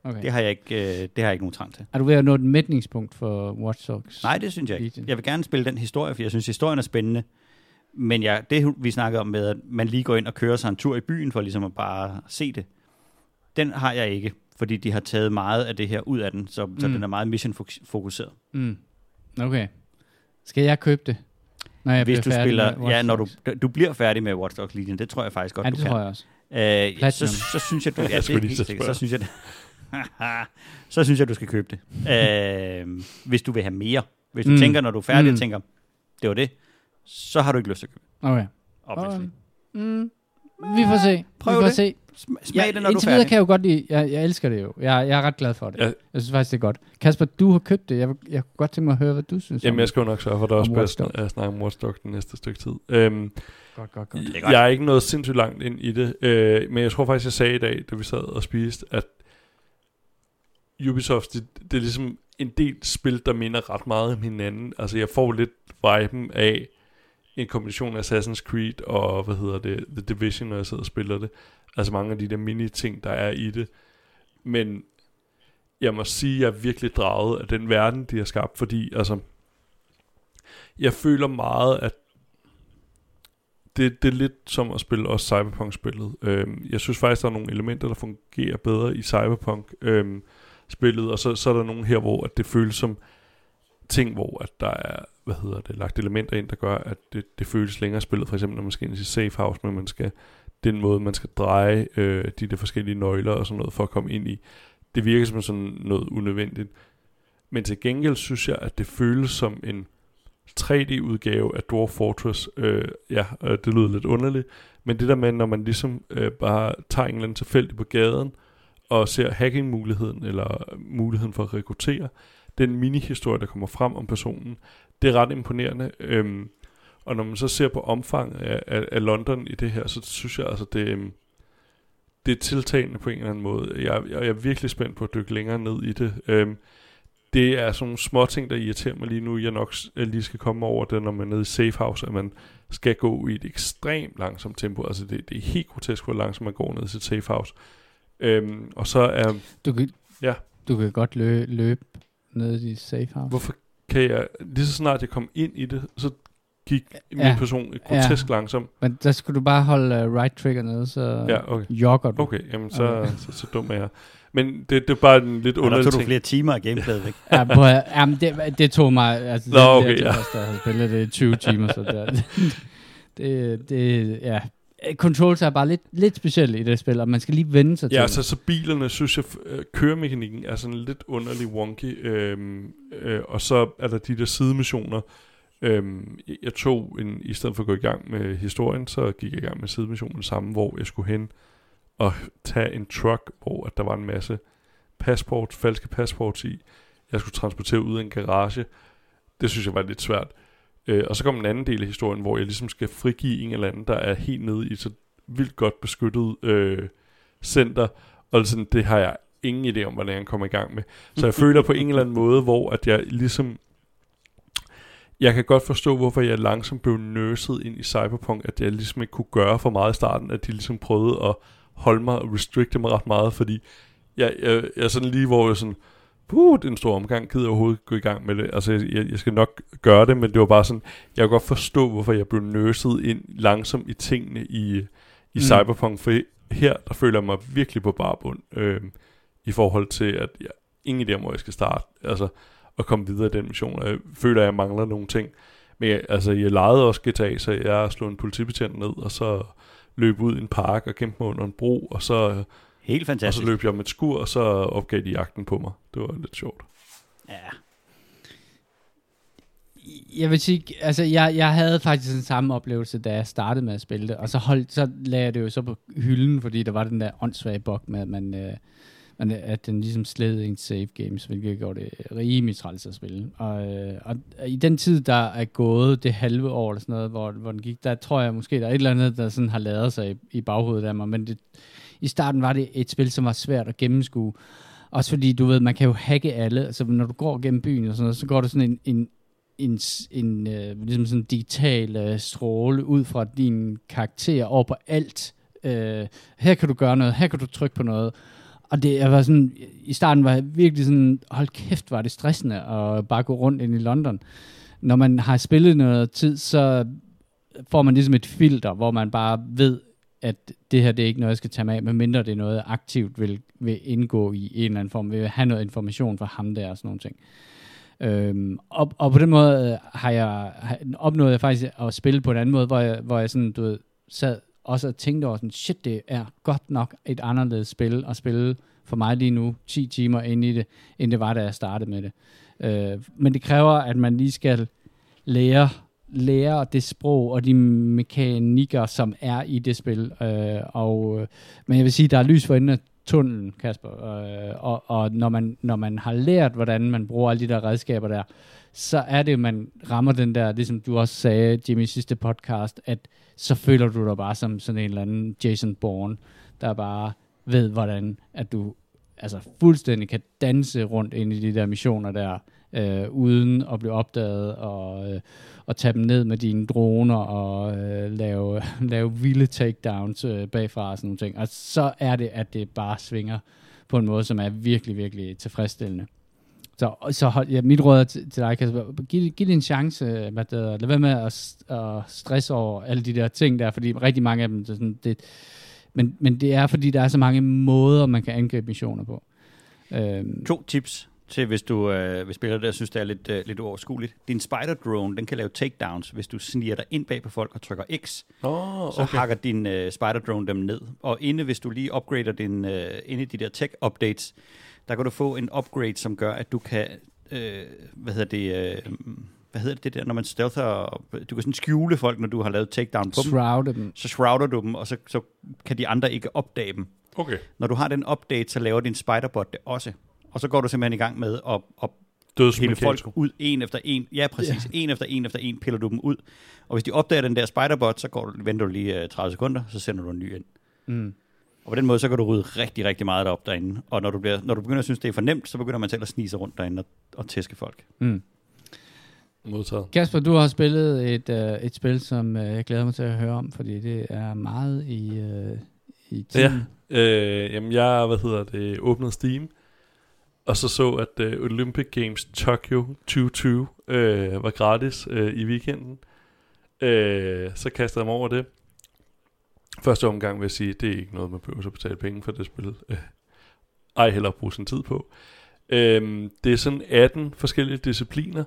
Okay. Det har jeg ikke, øh, det har jeg ikke nogen trang til. Er du ved at nå et mætningspunkt for Watch Dogs? Nej, det synes jeg ikke. Jeg vil gerne spille den historie, for jeg synes, historien er spændende. Men jeg, det, vi snakkede om med, at man lige går ind og kører sig en tur i byen, for ligesom at bare se det, den har jeg ikke, fordi de har taget meget af det her ud af den, så, mm. så den er meget mission-fokuseret. Mm. Okay. Skal jeg købe det? Nå, hvis du spiller, ja, når du du bliver færdig med Watch Dogs Legion, det tror jeg faktisk godt ja, det du kan. Tror jeg også. Øh, ja, så, så synes jeg du, ja, det er helt sikkert. Så synes jeg, så synes jeg du skal købe det, øh, hvis du vil have mere. Hvis du mm. tænker, når du er færdig, mm. tænker, det var det, så har du ikke lyst til at købe det. Okay. Obviously. Mm. Vi får se. Prøv Vi får det. Se. Smag ja, det, når du er færdig. Kan jeg jo godt lide. Jeg, jeg elsker det jo. Jeg, jeg er ret glad for det. Ja. Jeg synes faktisk, det er godt. Kasper, du har købt det. Jeg, jeg kunne godt tænke mig at høre, hvad du synes. Jamen, jeg skal nok sørge for, at der også bliver at snakke om Watchdog den næste stykke tid. Øhm, godt, godt, godt. Jeg, jeg er ikke noget sindssygt langt ind i det, øh, men jeg tror faktisk, jeg sagde i dag, da vi sad og spiste, at Ubisoft, det, det er ligesom en del spil, der minder ret meget om hinanden. Altså, jeg får lidt viben af en kombination af Assassin's Creed og, hvad hedder det, The Division, når jeg sidder og spiller det. Altså mange af de der mini-ting, der er i det. Men jeg må sige, jeg er virkelig draget af den verden, de har skabt, fordi altså, jeg føler meget, at det, det er lidt som at spille også Cyberpunk-spillet. Øhm, jeg synes faktisk, der er nogle elementer, der fungerer bedre i Cyberpunk-spillet, øhm, og så, så er der nogle her, hvor at det føles som ting, hvor at der er, hvad hedder det, lagt elementer ind, der gør, at det, det føles længere spillet, for eksempel når man skal ind i safe house, men man skal, den måde man skal dreje øh, de der forskellige nøgler og sådan noget for at komme ind i, det virker som sådan noget unødvendigt. Men til gengæld synes jeg, at det føles som en tre D-udgave af Dwarf Fortress. Øh, ja, øh, det lyder lidt underligt, men det der med, når man ligesom øh, bare tager en eller anden tilfældig på gaden og ser hacking-muligheden eller muligheden for at rekruttere, den mini-historie, der kommer frem om personen, det er ret imponerende. Øhm, og når man så ser på omfanget af, af, af London i det her, så synes jeg altså, det, det er tiltagende på en eller anden måde. Jeg, jeg, jeg er virkelig spændt på at dykke længere ned i det. Øhm, det er sådan nogle små ting, der irriterer mig lige nu. Jeg nok jeg lige skal komme over det, når man er nede i safe house, at man skal gå i et ekstremt langsomt tempo. Altså det, det er helt grotesk, hvor langsomt man går ned i sit safe house. Øhm, og så er... Du kan, ja. du kan godt lø, løbe nede i safe house. Hvorfor kan jeg, lige så snart jeg kom ind i det, så gik min ja, person grotesk ja. langsomt. Men der skulle du bare holde uh, right trigger nede, så ja, okay. jogger du. Okay, jamen så, okay. så, så, så dum er jeg. Men det, det er bare en lidt underlig ting. Der tog du flere timer af gameplayet, ikke? ja, på, jamen det, det tog mig, altså Nå, det, okay, det, det, ja. det, jeg har spillet det i tyve timer, så det, det, det ja. Controls er bare lidt, lidt specielle i det spil, og man skal lige vende sig til. Ja, altså, så bilerne, synes jeg, køremekanikken er sådan lidt underlig wonky, øhm, øh, og så er der de der sidemissioner. Øhm, jeg tog, en, i stedet for at gå i gang med historien, så gik jeg i gang med sidemissionen sammen, hvor jeg skulle hen og tage en truck, hvor at der var en masse passport, falske passports i. Jeg skulle transportere ud af en garage. Det synes jeg var lidt svært. Øh, og så kom en anden del af historien, hvor jeg ligesom skal frigive en eller anden, der er helt nede i et så vildt godt beskyttet øh, center. Og sådan, det har jeg ingen idé om, hvordan jeg kommer i gang med. Så jeg føler på en eller anden måde, hvor at jeg ligesom... Jeg kan godt forstå, hvorfor jeg langsomt blev nørset ind i Cyberpunk, at jeg ligesom ikke kunne gøre for meget i starten, at de ligesom prøvede at holde mig og restrikte mig ret meget, fordi jeg, jeg, jeg sådan lige, hvor jeg sådan... Puh, det er en stor omgang, gider overhovedet gå i gang med det. Altså, jeg, jeg skal nok gøre det, men det var bare sådan, jeg kan godt forstå, hvorfor jeg blev nørset ind langsomt i tingene i, i mm. Cyberpunk, for her, der føler jeg mig virkelig på barbund, øh, i forhold til, at jeg ingen idé om, hvor jeg skal starte, altså, og komme videre i den mission, og jeg føler, at jeg mangler nogle ting. Men jeg, altså, jeg legede også G T A, så jeg slog en politibetjent ned, og så løb ud i en park, og kæmpede mig under en bro, og så... Helt fantastisk. Og så løb jeg med et skur, og så opgav de jagten på mig. Det var lidt sjovt. Ja. Jeg vil sige, altså jeg, jeg havde faktisk den samme oplevelse, da jeg startede med at spille det, og så, holdt, så lagde jeg det jo så på hylden, fordi der var den der åndssvage bug med, at, man, øh, man, at den ligesom slædede en save games, hvilket gjorde det rimelig træls at spille. Og, øh, og i den tid, der er gået det halve år, eller sådan noget, hvor, hvor den gik, der tror jeg måske, der er et eller andet, der sådan har lavet sig i, i baghovedet af mig, men det... I starten var det et spil, som var svært at gennemskue. Også fordi, du ved, man kan jo hacke alle. Altså, når du går gennem byen og sådan noget, så går der sådan en, en, en, en øh, ligesom sådan digital øh, stråle ud fra din karakter over på alt. Øh, her kan du gøre noget, her kan du trykke på noget. Og det jeg var sådan, i starten var jeg virkelig sådan, hold kæft, var det stressende at bare gå rundt ind i London. Når man har spillet noget tid, så får man ligesom et filter, hvor man bare ved, at det her, det er ikke noget, jeg skal tage med af, medmindre det er noget, aktivt vil, vil indgå i en eller anden form, vil have noget information fra ham der og sådan nogle ting. Øhm, og, og på den måde har jeg har, opnået jeg faktisk at spille på en anden måde, hvor jeg, hvor jeg sådan, du ved, sad også og tænkte over sådan, shit, det er godt nok et anderledes spil at spille for mig lige nu, ti timer inde i det, end det var, da jeg startede med det. Øh, men det kræver, at man lige skal lære, lære det sprog og de mekanikker, som er i det spil. Øh, og, men jeg vil sige, at der er lys for enden af tunnelen, Kasper. Øh, og og når, man, når man har lært, hvordan man bruger alle de der redskaber der, så er det, man rammer den der, ligesom du også sagde, Jimmy, i sidste podcast, at så føler du dig bare som sådan en eller anden Jason Bourne, der bare ved, hvordan at du altså fuldstændig kan danse rundt ind i de der missioner der, øh, uden at blive opdaget, og, øh, og tage dem ned med dine droner, og øh, lave, lave vilde takedowns øh, bagfra og sådan nogle ting. Og så er det, at det bare svinger på en måde, som er virkelig, virkelig tilfredsstillende. Så, så hold, ja, mit råd til, til dig, Kasper, giv, giv det en chance, hvad det er. Lad være med at, at stresse over alle de der ting der, fordi rigtig mange af dem, det er sådan, det, men, men det er, fordi der er så mange måder, man kan angribe missioner på. Øhm. To tips til, hvis du øh, hvis spiller der, synes det er lidt, øh, lidt uoverskueligt. Din spider-drone, den kan lave takedowns. Hvis du sniger dig ind bag på folk og trykker X, oh, okay. så hakker din øh, spider-drone dem ned. Og inde, hvis du lige upgrader din, øh, inde i de der tech-updates, der kan du få en upgrade, som gør, at du kan, øh, hvad hedder det, øh, hvad hedder det der, når man stealther, du kan sådan skjule folk, når du har lavet takedown på shrouder dem, dem. Så shrouder du dem, og så, så kan de andre ikke opdage dem. Okay. Når du har den update, så laver din spiderbot det også. Og så går du simpelthen i gang med at, at pille folk ud, en efter en, ja præcis, yeah. en efter en efter en, piller du dem ud. Og hvis de opdager den der spiderbot, så går du, venter du lige tredive sekunder, så sender du en ny ind. Mm. Og på den måde, så kan du rydde rigtig, rigtig meget derop derinde. Og når du, bliver, når du begynder at synes, det er for nemt, så begynder man selv at snige sig rundt derinde og, og tæske folk. Mm. Modtaget. Kasper, du har spillet et, øh, et spil, som øh, jeg glæder mig til at høre om, fordi det er meget i, øh, i tiden. Ja, øh, jamen jeg, hvad hedder det, åbnede Steam, og så så, at øh, Olympic Games Tokyo tyve tyve øh, var gratis øh, i weekenden. Øh, så kastede jeg mig over det. Første omgang vil jeg sige, det er ikke noget, man behøver at betale penge for det spil. Øh, ej heller bruge sin tid på. Øh, det er sådan atten forskellige discipliner.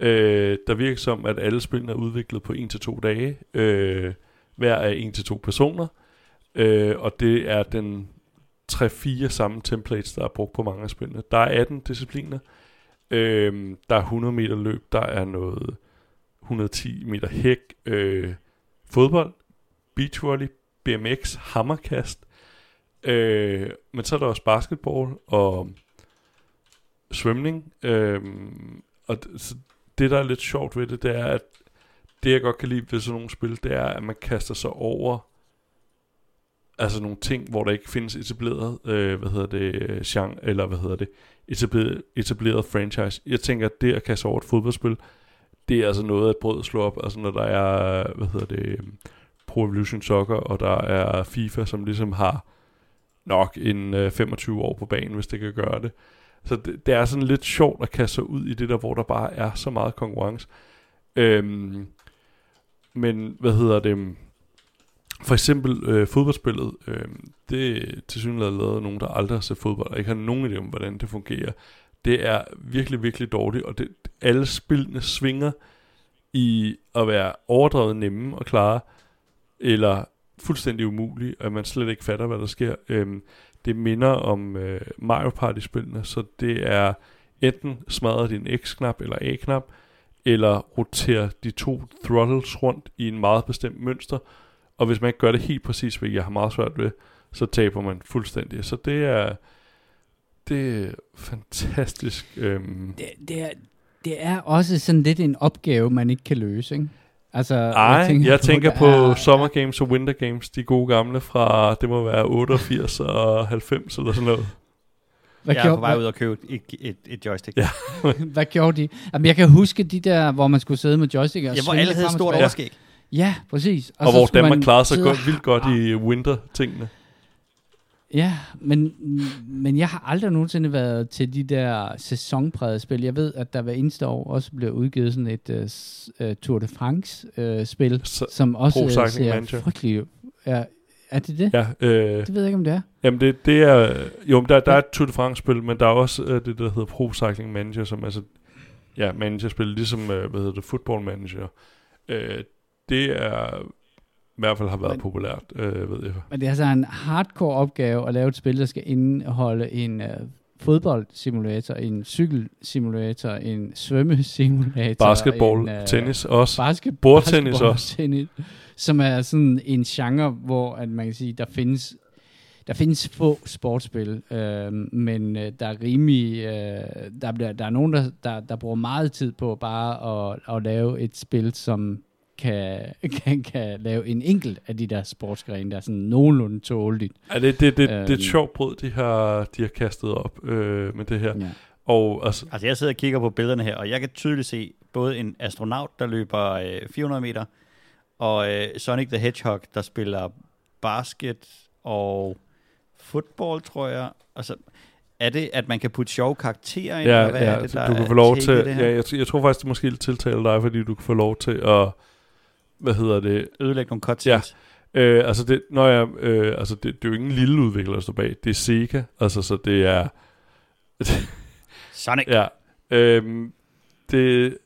Øh, der virker som, at alle spillene er udviklet på en til to dage. Øh, hver af en til to personer. Øh, og det er den tre fire samme templates, der er brugt på mange af spillene. Der er atten discipliner. Øh, der er hundrede meter løb. Der er noget hundrede og ti meter hæk. Øh, fodbold. Beachvolley, B M X, hammerkast, øh, men så er der også basketball og svømning, øh, og det, det der er lidt sjovt ved det, det er, at det jeg godt kan lide ved sådan nogle spil, det er, at man kaster sig over altså nogle ting, hvor der ikke findes etableret, øh, hvad hedder det, genre, eller hvad hedder det, etableret, etableret franchise. Jeg tænker, at det at kaste over et fodboldspil, det er altså noget, at brød slår op, altså når der er, hvad hedder det, Pro Evolution Soccer, og der er FIFA, som ligesom har nok en øh, femogtyve år på banen, hvis det kan gøre det. Så det, det er sådan lidt sjovt at kaste sig ud i det der, hvor der bare er så meget konkurrence. Øhm, men hvad hedder det? For eksempel øh, fodboldspillet, øh, det tilsyneladende lavet nogen, der aldrig har set fodbold, og ikke har nogen idé om, hvordan det fungerer. Det er virkelig, virkelig dårligt, og det, alle spillene svinger i at være overdrevet nemme og klare, eller fuldstændig umulig, at man slet ikke fatter, hvad der sker. Øhm, det minder om øh, Mario Party-spillene, så det er enten smadre din X-knap eller A-knap, eller rotere de to throttles rundt i en meget bestemt mønster, og hvis man ikke gør det helt præcis, hvilket jeg har meget svært ved, så taber man fuldstændig. Så det er det er fantastisk. Øhm. Det, det, er, det er også sådan lidt en opgave, man ikke kan løse, ikke? Altså, Ej, jeg tænker, jeg tænker på er, Summer Games og Winter Games, de gode gamle fra, det må være otteogfirs og halvfems eller sådan noget. Hvad jeg gjorde, er på vej ud og købe et, et, et joystick. Ja. Hvad gjorde de? Jamen, jeg kan huske de der, hvor man skulle sidde med joystick og ja, hvor alle havde stort overskæg. Ja, ja præcis. Og, og så hvor Danmark klarede sig godt, vildt godt ah. i winter-tingene. Ja, men, men jeg har aldrig nogensinde været til de der sæsonprægede spil. Jeg ved, at der hver eneste år også bliver udgivet sådan et uh, Tour de France-spil, uh, som også uh, ser frygteligt. Er, er det det? Ja, øh, det ved jeg ikke, om det er. Jamen, det, det er, jo, der, der er et Tour de France-spil, men der er også uh, det, der hedder Pro Cycling Manager, som altså ja, managerspil, ligesom, hvad hedder det, Football Manager. Øh, det er... i hvert fald har været men, populært, øh, ved jeg. Men det er altså en hardcore opgave at lave et spil, der skal indeholde en øh, fodboldsimulator, en cykelsimulator, en svømmesimulator, basketball, en, øh, tennis også, basket, bordtennis basketball, også, tennis, som er sådan en genre, hvor at man kan sige, der findes der findes få sportsspil, øh, men øh, der er rimelig, øh, der bliver der er nogen der, der der bruger meget tid på bare at, at lave et spil, som Kan, kan, kan lave en enkelt af de der sportsgrene, der er sådan nogenlunde tåleligt. Ja, det, det, det, det er et sjovt brød, de har, de har kastet op øh, med det her. Ja. Og, altså, altså jeg sidder og kigger på billederne her, og jeg kan tydeligt se både en astronaut, der løber øh, fire hundrede meter, og øh, Sonic the Hedgehog, der spiller basket og fodbold, tror jeg. Altså... er det, at man kan putte sjove karakterer ind? Ja, hvad ja er det, der du kan få lov til... Ja, jeg, jeg tror faktisk, det måske tiltaler dig, fordi du kan få lov til at... Hvad hedder det? Ødelægge nogle cutscenes. Ja, øh, altså, det, når jeg, øh, altså det, det er jo ingen lille udvikler, der står bag. Det er Sega, altså så det er... Sonic. Ja. Øh, det...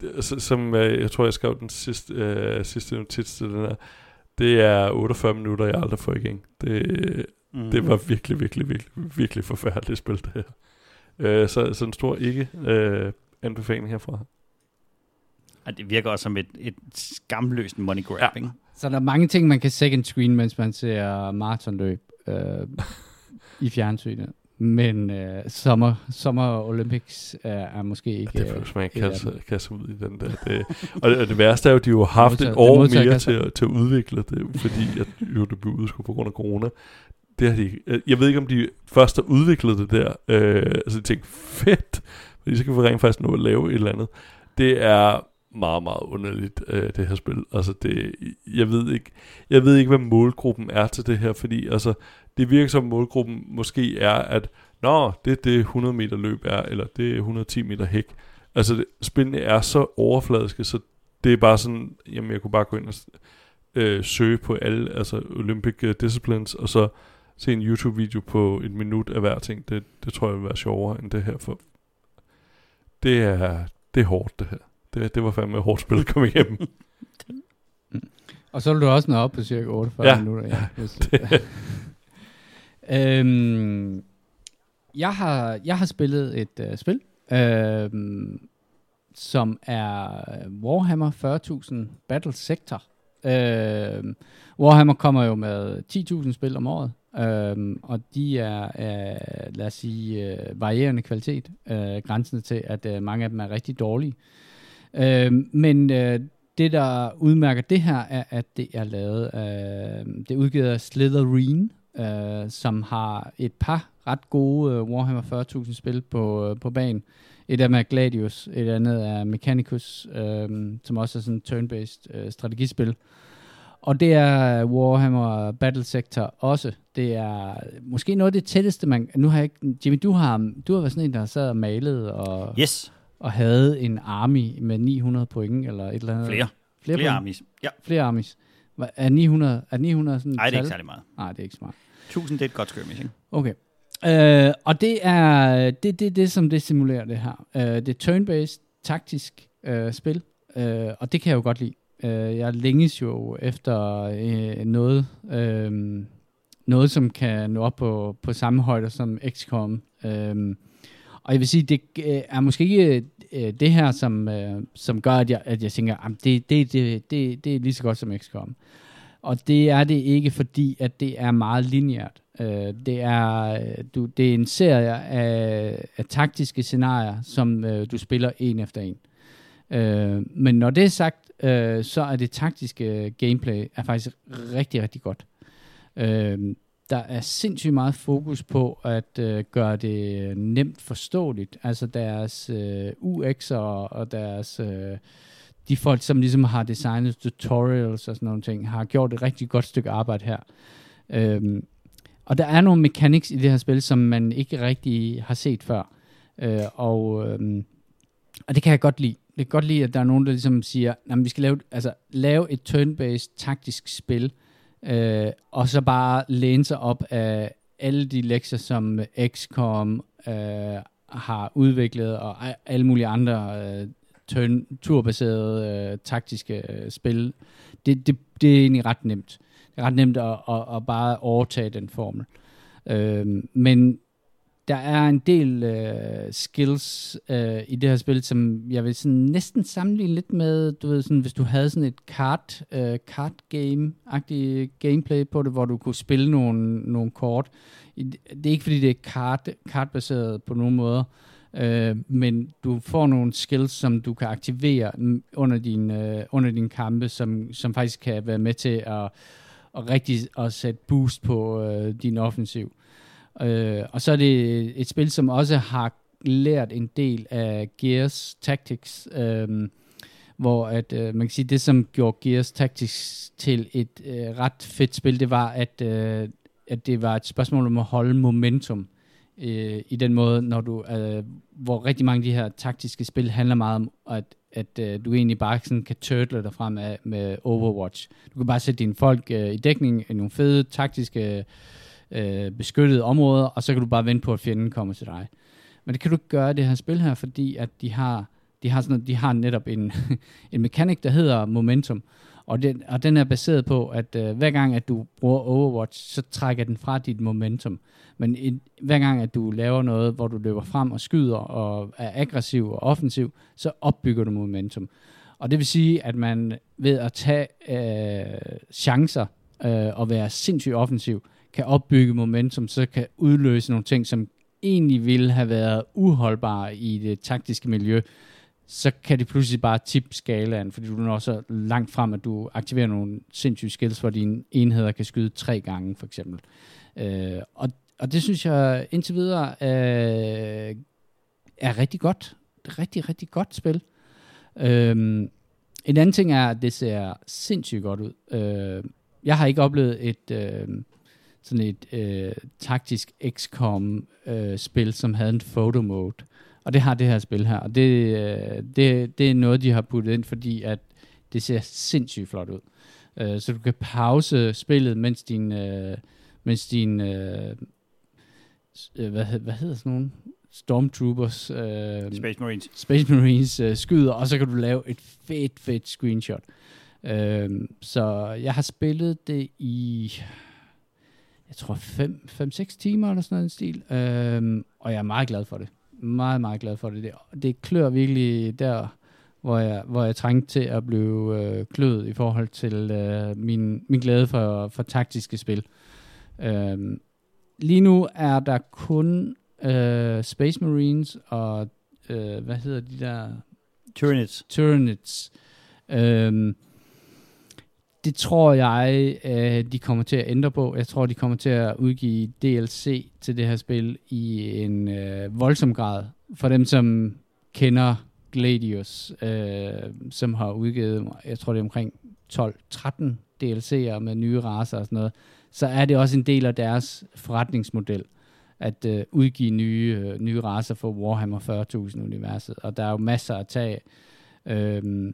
det som øh, jeg tror, jeg skrev den sidste, øh, sidste notits til den her. Det er otteogfyrre minutter, jeg aldrig får igen. Det... Det var virkelig, virkelig, virkelig, virkelig forfærdeligt spil, det her. Øh, så, så en stor ikke øh, anbefaling herfra. Og det virker også som et, et skamløst money grabbing. Ja. Så der er mange ting, man kan second screen, mens man ser maratonløb øh, i fjernsynet. Men øh, sommer, sommer Olympics øh, er måske ikke... Ja, det føles, man ikke kan kaste ud i den der. Det, og, det, og det værste er jo, at de jo har haft et år modtager, mere til, til at udvikle det, fordi at, jo, det blev udskudt på grund af corona. Det har de, jeg ved ikke, om de først har udviklet det der. Øh, altså, de tænkte, fedt, fordi så kan vi rent faktisk nå at lave et eller andet. Det er meget, meget underligt, øh, det her spil. Altså, det, jeg, ved ikke, jeg ved ikke, hvad målgruppen er til det her, fordi altså, det virker som, målgruppen måske er, at nå, det er det hundrede meter løb er, eller det er hundrede og ti meter hæk. Altså, det, spillene er så overfladiske, så det er bare sådan, jamen, jeg kunne bare gå ind og øh, søge på alle, altså, Olympic Disciplines, og så se en YouTube-video på et minut af hver ting, det, det tror jeg vil være sjovere end det her, for det er, det er hårdt, det her. Det, det var fandme et hårdt spil at komme igennem. Og så vil du også nå op på cirka otteogfyrre ja, minutter. Ja, ja. øhm, jeg, har, jeg har spillet et uh, spil, øhm, som er Warhammer fyrre tusind Battle Sector. Øhm, Warhammer kommer jo med ti tusind spil om året. Um, og de er, uh, lad os sige, uh, varierende kvalitet, uh, grænsen til, at uh, mange af dem er rigtig dårlige. Uh, men uh, det, der udmærker det her, er, at det er lavet, uh, det er udgivet af Slytherin, uh, som har et par ret gode uh, Warhammer fyrre tusind spil på, uh, på banen. Et af dem er Gladius, et andet er Mechanicus, uh, som også er sådan et turn-based uh, strategispil. Og det er Warhammer Battle Sector også. Det er måske noget af det tætteste, man... Nu har jeg ikke... Jimmy, du har, du har været sådan en, der sad og malede og, yes. og havde en army med ni hundrede point, eller et eller andet. Flere. Flere, Flere armies. Ja. Flere armies. Er ni hundrede, er ni hundrede sådan et tal? Nej, det er ikke særlig meget. Nej, det er ikke smart. tusind, det er et godt skømmis, ikke? Okay. Øh, og det er det, det, det, som det simulerer det her. Øh, det er turn-based, taktisk øh, spil, øh, og det kan jeg jo godt lide. Uh, jeg længes jo efter uh, noget, uh, noget, som kan nå op på, på samme højde som X COM. Uh, og jeg vil sige, det uh, er måske ikke uh, det her, som, uh, som gør, at jeg, at jeg tænker, at det, det, det, det, det er lige så godt som X COM. Og det er det ikke, fordi at det er meget lineært. Uh, det, er, du, det er en serie af, af taktiske scenarier, som uh, du spiller en efter en. Uh, men når det er sagt, Øh, så er det taktiske gameplay er faktisk rigtig, rigtig godt. Øh, der er sindssygt meget fokus på at øh, gøre det nemt forståeligt. Altså deres øh, U X'er og deres øh, de folk, som ligesom har designet tutorials og sådan nogle ting, har gjort et rigtig godt stykke arbejde her. Øh, og der er nogle mechanics i det her spil, som man ikke rigtig har set før. Øh, og, øh, og det kan jeg godt lide. Det kan godt lide, at der er nogen, der ligesom siger, at vi skal lave, altså, lave et turn-based taktisk spil, øh, og så bare læne sig op af alle de lektier, som X COM, øh, har udviklet, og alle mulige andre øh, turn, turbaserede øh, taktiske øh, spil. Det, det, det er egentlig ret nemt. Det er ret nemt at, at, at bare overtage den formel. Øh, men der er en del øh, skills øh, i det her spil, som jeg vil sådan næsten sammenligne lidt med, du ved, sådan, hvis du havde sådan et kart, øh, kart game-agtig gameplay på det, hvor du kunne spille nogle, nogle kort. Det er ikke fordi, det er kart, kartbaseret på nogen måder, øh, men du får nogle skills, som du kan aktivere under din, øh, under din kampe, som, som faktisk kan være med til at, at rigtig at sætte boost på øh, din offensiv. Uh, og så er det et spil, som også har lært en del af Gears Tactics, uh, hvor at, uh, man kan sige, det som gjorde Gears Tactics til et uh, ret fedt spil, det var, at, uh, at det var et spørgsmål om at holde momentum uh, i den måde, når du, uh, hvor rigtig mange af de her taktiske spil handler meget om, at, at uh, du egentlig bare sådan kan turtle dig frem af med Overwatch. Du kan bare sætte dine folk uh, i dækning i nogle fede taktiske Øh, beskyttede områder, og så kan du bare vente på, at fjenden kommer til dig. Men det kan du ikke gøre i det her spil her, fordi at de har, de har, sådan, de har netop en, en mekanik, der hedder momentum, og den, og den er baseret på, at øh, hver gang, at du bruger Overwatch, så trækker den fra dit momentum. Men et, hver gang, at du laver noget, hvor du løber frem og skyder, og er aggressiv og offensiv, så opbygger du momentum. Og det vil sige, at man ved at tage øh, chancer øh, og være sindssygt offensiv, kan opbygge momentum, så kan udløse nogle ting, som egentlig ville have været uholdbare i det taktiske miljø, så kan det pludselig bare tippe skalaen, fordi du når så langt frem, at du aktiverer nogle sindssyge skills, hvor dine enheder kan skyde tre gange, for eksempel. Øh, og, og det synes jeg indtil videre øh, er rigtig godt. Rigtig, rigtig godt spil. Øh, en anden ting er, at det ser sindssygt godt ud. Øh, jeg har ikke oplevet et... Øh, sådan et øh, taktisk X COM-spil, øh, som havde en photo mode. Og det har det her spil her. Og det, øh, det, det er noget, de har puttet ind, fordi at det ser sindssygt flot ud. Øh, så du kan pause spillet, mens din... Øh, mens din øh, hvad, hvad hedder sådan nogle? Stormtroopers... Øh, Space Marines. Space Marines øh, skyder, og så kan du lave et fedt, fedt screenshot. Øh, så jeg har spillet det i... jeg tror fem til seks timer eller sådan en stil, øhm, og jeg er meget glad for det. Meget, meget glad for det. Det, det klør virkelig der, hvor jeg, hvor jeg trængte til at blive øh, kløet i forhold til øh, min, min glæde for, for taktiske spil. Øhm, lige nu er der kun øh, Space Marines og, øh, hvad hedder de der? Tyranids. Tyranids. Øhm, Det tror jeg, øh, de kommer til at ændre på. Jeg tror, de kommer til at udgive D L C til det her spil i en øh, voldsom grad. For dem, som kender Gladius, øh, som har udgivet, jeg tror det er omkring tolv tretten D L C'er med nye racer og sådan noget, så er det også en del af deres forretningsmodel at øh, udgive nye, øh, nye racer for Warhammer fyrre tusind-universet. Og der er jo masser at tage. Øh,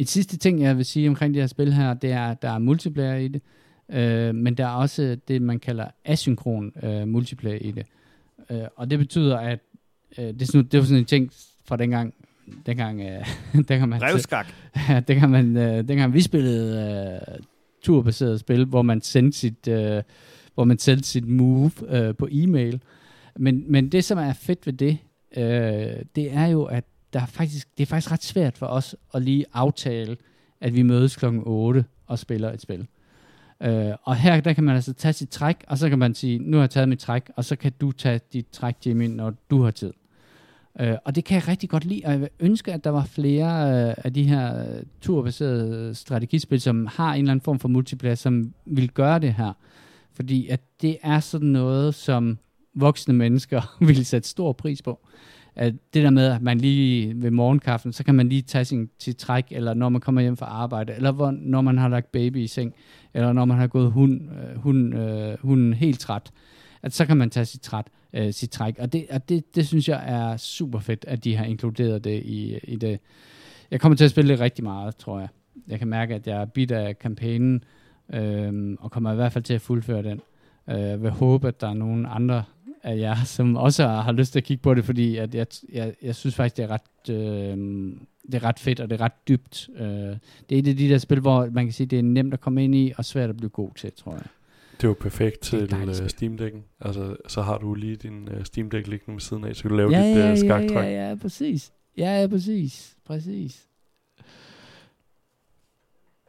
Et sidste ting, jeg vil sige omkring det her spil her, det er, at der er multiplayer i det, øh, men der er også det, man kalder asynkron øh, multiplayer i det. Øh, og det betyder, at øh, det, er sådan, det var sådan en ting fra dengang, dengang, øh, dengang man... Revskak. Ja, dengang, man, øh, dengang vi spillede øh, turbaserede spil, hvor man sendte sit, øh, hvor man sendte sit move øh, på e-mail. Men, men det, som er fedt ved det, øh, det er jo, at Der er faktisk, det er faktisk ret svært for os at lige aftale, at vi mødes klokken otte og spiller et spil. Øh, og her der kan man altså tage sit træk, og så kan man sige, nu har jeg taget mit træk, og så kan du tage dit træk, Jimmy, når du har tid. Øh, og det kan jeg rigtig godt lide, og jeg ønsker, at der var flere øh, af de her turbaserede strategispil, som har en eller anden form for multiplayer, som vil gøre det her. Fordi at det er sådan noget, som voksne mennesker vil sætte stor pris på. At det der med, at man lige ved morgenkaffen, så kan man lige tage sin, sit træk, eller når man kommer hjem fra arbejde, eller hvor, når man har lagt baby i seng, eller når man har gået hunden hund, hund helt træt, at så kan man tage sit, træt, øh, sit træk. Og, det, og det, det synes jeg er super fedt, at de har inkluderet det i, i det. Jeg kommer til at spille det rigtig meget, tror jeg. Jeg kan mærke, at jeg er bidt af kampagnen, øh, og kommer i hvert fald til at fuldføre den. Jeg vil håbe, at der er nogen andre af jer, som også har lyst til at kigge på det, fordi at jeg, jeg, jeg synes faktisk, det er ret, øh, det er ret fedt, og det er ret dybt. Øh, det er et af de der spil, hvor man kan sige, det er nemt at komme ind i, og svært at blive god til, tror jeg. Det er jo perfekt til uh, Steam Deck'en. Altså, så har du lige din uh, Steam Deck liggende ved siden af, så kan du lave ja, dit ja, uh, skaktræk. Ja, ja, ja, præcis. Ja, ja, præcis. Præcis.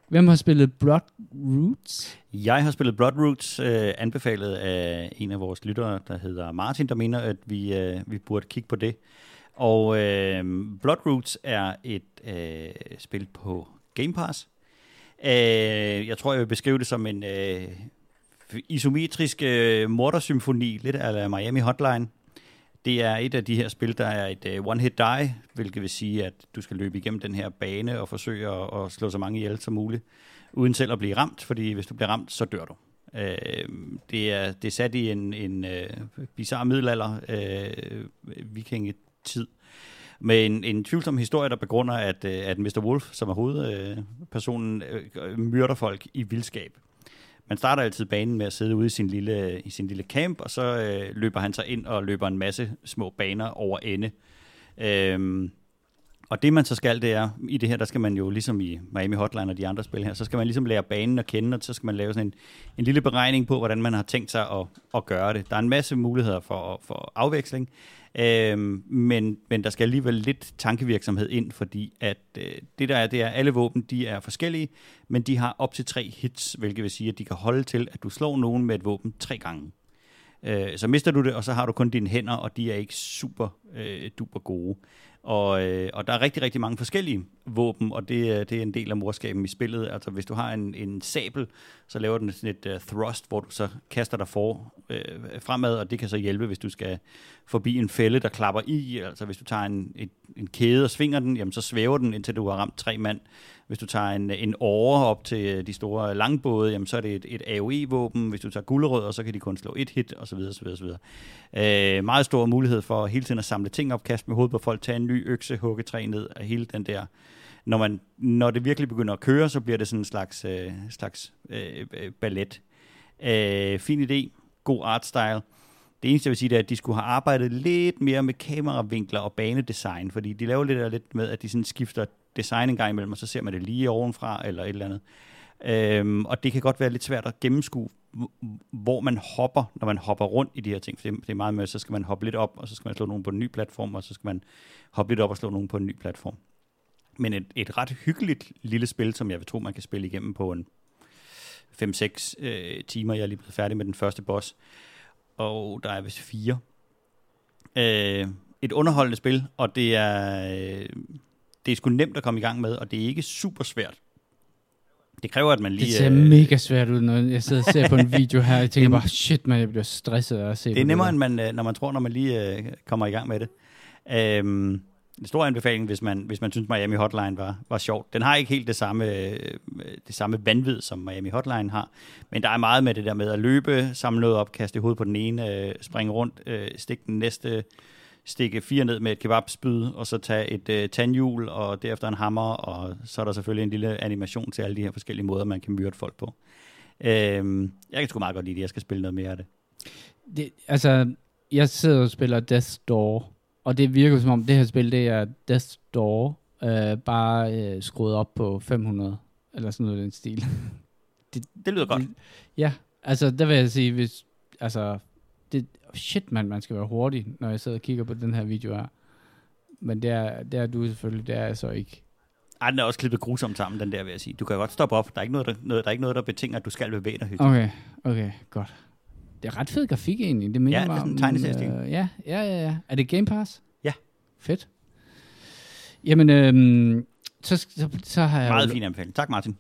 Hvem har spillet Bloodroots? Jeg har spillet Bloodroots, øh, anbefalet af en af vores lyttere, der hedder Martin, der mener, at vi, øh, vi burde kigge på det. Og øh, Bloodroots er et øh, spil på Game Pass. Øh, jeg tror, jeg vil beskrive det som en øh, isometrisk øh, mordersymfoni, lidt af Miami Hotline. Det er et af de her spil, der er et uh, one-hit die, hvilket vil sige, at du skal løbe igennem den her bane og forsøge at, at slå så mange ihjel som muligt, uden selv at blive ramt, fordi hvis du bliver ramt, så dør du. Uh, det, er, det er sat i en, en uh, bizarre middelalder uh, vikingetid, med en, en tvivlsom historie, der begrunder, at, uh, at mister Wolf, som er hovedpersonen, uh, uh, myrder folk i vildskab. Man starter altid banen med at sidde ude i sin lille, i sin lille camp, og så øh, løber han sig ind og løber en masse små baner over ende. Øhm, og det man så skal, det er, i det her, der skal man jo ligesom i Miami Hotline og de andre spil her, så skal man ligesom lære banen at kende, og så skal man lave sådan en, en lille beregning på, hvordan man har tænkt sig at, at gøre det. Der er en masse muligheder for, for afveksling, øhm, men, men der skal alligevel lidt tankevirksomhed ind, fordi at øh, det der er, det er, alle våben, de er forskellige, men de har op til tre hits, hvilket vil sige, at de kan holde til, at du slår nogen med et våben tre gange. Øh, så mister du det, og så har du kun dine hænder, og de er ikke super øh, duper gode. Og, øh, og der er rigtig, rigtig mange forskellige våben, og det, det er en del af morskaben i spillet. Altså, hvis du har en, en sabel, så laver den sådan et uh, thrust, hvor du så kaster dig for, øh, fremad, og det kan så hjælpe, hvis du skal forbi en fælde, der klapper i. Altså, hvis du tager en, et, en kæde og svinger den, jamen, så svæver den, indtil du har ramt tre mand. Hvis du tager en, en åre op til de store langbåde, jamen, så er det et, et A O E-våben. Hvis du tager gulerødder, så kan de kun slå et hit, osv. osv., osv. Øh, meget stor mulighed for hele tiden at samle ting op, kaste med hovedet på folk, tage en ny økse, hugge træ ned, og hele den der. Når, man, når det virkelig begynder at køre, så bliver det sådan en slags, øh, slags øh, ballet. Øh, fin idé, god artstyle. Det eneste, jeg vil sige, det er, at de skulle have arbejdet lidt mere med kameravinkler og banedesign, fordi de laver lidt, lidt med, at de sådan skifter design en gang imellem, og så ser man det lige ovenfra, eller et eller andet. Øhm, og det kan godt være lidt svært at gennemskue, hvor man hopper, når man hopper rundt i de her ting. For det, det er meget med, så skal man hoppe lidt op, og så skal man slå nogen på en ny platform, og så skal man hoppe lidt op og slå nogen på en ny platform. Men et, et ret hyggeligt lille spil, som jeg vil tro, man kan spille igennem på en fem seks øh, timer. Jeg er lige blevet færdig med den første boss, og der er vist fire. Øh, et underholdende spil, og det er... Øh, det er sgu nemt at komme i gang med, og det er ikke super svært. Det kræver, at man lige... Det ser øh... mega svært ud, når jeg sidder og ser på en video her, og jeg tænker bare, shit man, jeg bliver stresset af at se. Det er nemmere, end man, når man tror, når man lige øh, kommer i gang med det. Øhm, en stor anbefaling, hvis man, hvis man synes, Miami Hotline var, var sjovt. Den har ikke helt det samme, øh, det samme vanvid, som Miami Hotline har, men der er meget med det der med at løbe, samle noget op, kaste hovedet på den ene, øh, springe rundt, øh, stikke den næste... stikke fire ned med et kebabspyd, og så tage et øh, tandhjul, og derefter en hammer, og så er der selvfølgelig en lille animation til alle de her forskellige måder, man kan myrde folk på. Øhm, jeg kan sgu meget godt lide det, jeg skal spille noget mere af det. det altså, jeg sidder og spiller Death Door, og det virker som om, det her spil, det er Death Door, øh, bare øh, skruet op på fem hundrede, eller sådan noget i den stil. det, det lyder godt. Det, ja, altså, der vil jeg sige, hvis, altså, det, shit man, man skal være hurtig, når jeg sidder og kigger på den her video her. Men det er, det er du selvfølgelig, det er jeg så ikke. Ej, den er også klippet grusomt sammen, den der, vil jeg sige. Du kan godt stoppe op. Der er ikke noget, der, noget, der, er ikke noget, der betinger, at du skal bevæge dig hyggeligt. Okay, okay, godt. Det er ret fed grafik egentlig. Det minder ja, det er sådan en tegneseriestil. Øh, ja, ja, ja, ja. Er det Game Pass? Ja. Fedt. Jamen, øhm, så, så, så har jeg... Meget fin anbefaling. Tak, Martin.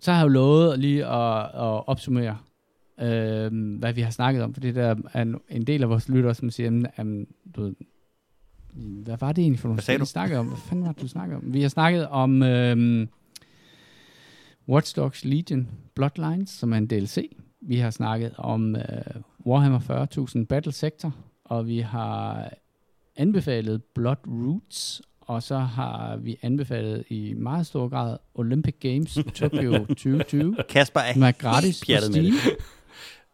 Så har jeg jo lovet lige at, at opsummere... Øhm, hvad vi har snakket om, for det der er en del af vores lyttere, som siger, jamen, jamen, du ved, hvad var det egentlig for nogle ting, vi snakkede om? Hvad fanden var det, du snakkede om? Vi har snakket om øhm, Watch Dogs Legion Bloodlines, som er en D L C. Vi har snakket om øh, Warhammer fyrre tusind Battle Sector, og vi har anbefalet Bloodroots, og så har vi anbefalet i meget stor grad Olympic Games Tokyo tyve tyve. Kasper er, er gratis på Steam.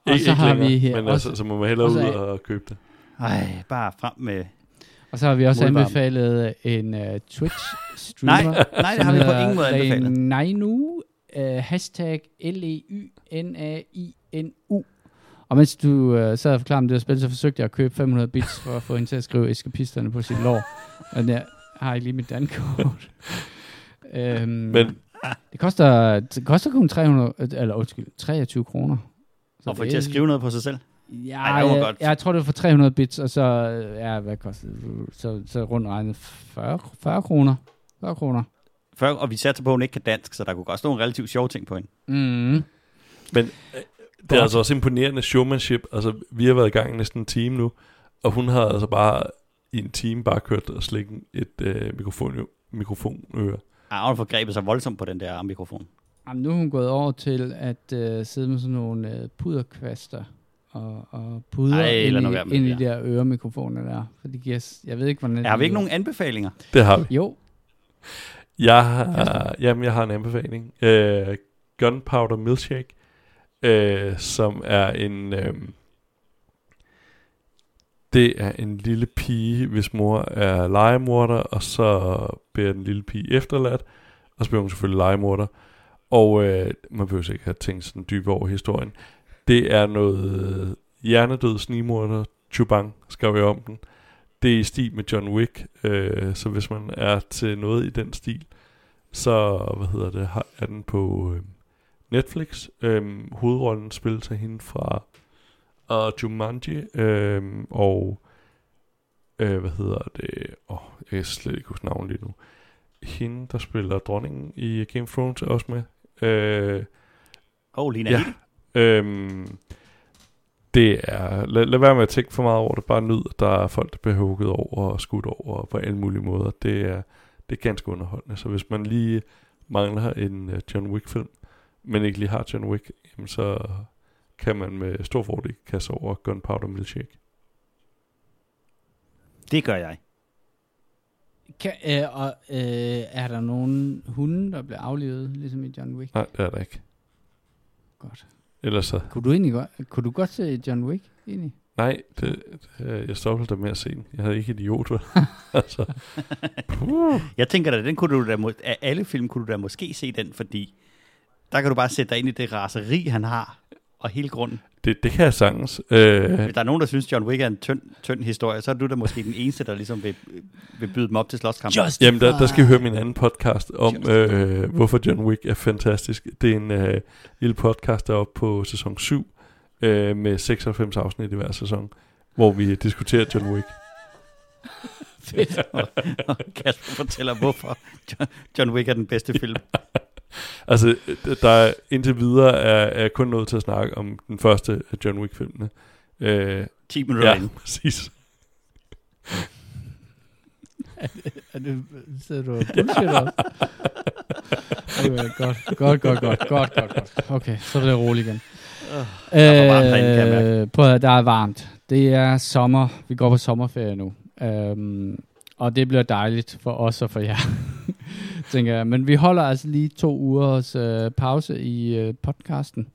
Og så har vi her, men også, altså, så må man hellere ud og købe det. Ej, bare frem med. Og så har vi også modvarmen. Anbefalet en uh, Twitch-streamer. nej, nej, det har vi på ingen måde anbefalet. LyNainu, uh, hashtag L E Y N A I N U. Og mens du uh, sad og forklarede om det her spil, så forsøgte jeg at købe fem hundrede bits for at få hende til at skrive Eskapisterne på sit lår. Men jeg har ikke lige mit dankort. um, Men... Det koster, det koster kun tre hundrede, eller undskyld, treogtyve kroner. Så og for til at skrive noget på sig selv? Ja, Ej, det jeg, jeg tror det var for tre hundrede bits, og så, ja, hvad koster det? Så, så rundt regnet fyrre kroner. fyrre kroner. fyrre, og vi satte på, at hun ikke kan dansk, så der kunne godt stå nogle relativt sjove ting på hende. Mm. Men det er altså også imponerende showmanship. Altså, vi har været i gang næsten en time nu, og hun har altså bare i en time bare kørt og slikket et øh, mikrofonøre. Mikrofon, øh. Ah, hun forgrebet sig voldsomt på den der mikrofon. Jamen, nu er hun gået over til at øh, sidde med sådan nogle øh, puderkvaster og, og puder Ej, ind, i, med, ind ja. i de der øremikrofoner der. For det giver, jeg ved ikke, hvordan... Har vi ikke nogen anbefalinger? Det har vi. Jo. Jeg har, jamen, jeg har en anbefaling. Øh, Gunpowder Milkshake, øh, som er en... Øh, Det er en lille pige, hvis mor er legemorder, og så bliver den lille pige efterladt, og så bliver hun selvfølgelig legemorder. Og øh, man behøver ikke have tænkt sådan dybere over historien. Det er noget hjernedød snigmorder, Chubang, skal vi om den. Det er i stil med John Wick, øh, så hvis man er til noget i den stil, så hvad hedder det, er den på øh, Netflix. Øh, hovedrollen spiller sig hende fra... og Jumanji, øh, og, øh, hvad hedder det, åh, oh, jeg kan slet ikke huske navnet lige nu, hende, der spiller dronningen i Game of Thrones, er også med. Åh, øh, oh, LyNainu. Ja, øh, det er, lad, lad være med at tænke for meget over det, bare nyd, der er folk, der bliver hugget over og skudt over på alle mulige måder, det er, det er ganske underholdende, så hvis man lige mangler en John Wick-film, men ikke lige har John Wick, jamen så... kan man med stor fordel kaste over Gunpowder Milkshake. Det gør jeg. Kan, øh, og, øh, er der nogen hunde, der bliver aflivet, ligesom i John Wick? Nej, det er der ikke. Godt. Ellers så... Kunne du, egentlig godt, kunne du godt se John Wick egentlig? Nej, det, det, jeg stoppede da med at se den. Jeg havde ikke idiot, vel? altså. Jeg tænker da, den kunne du da må- af alle film kunne du da måske se den, fordi der kan du bare sætte dig ind i det raseri, han har. Og hele grunden. Det, det kan jeg sagtens. Øh, Hvis der er nogen, der synes, John Wick er en tynd, tynd historie, så er du da måske den eneste, der ligesom vil, vil byde dem op til slåskampen. Jamen, der, der skal I høre min anden podcast om, øh, hvorfor John Wick er fantastisk. Det er en øh, lille podcast, der er oppe på sæson syv, øh, med seksoghalvfems afsnit i hver sæson, hvor vi diskuterer John Wick. Fedt. Og, og Kasper fortæller, hvorfor John, John Wick er den bedste film. Altså, der indtil videre er, er kun noget til at snakke om den første John Wick-filmene. Øh, ti minutter. Ja, inden. Præcis. er det, er det, sidder du og bullshitter? Okay, godt, godt, godt, godt, godt, godt. Okay, så bliver det roligt igen. Øh, der var varmt herinde, kan jeg mærke. Prøv at, der er varmt. Det er sommer. Vi går på sommerferie nu. Øhm, og det bliver dejligt for os og for jer. Tænker jeg. Men vi holder altså lige to ugers øh, pause i øh, podcasten.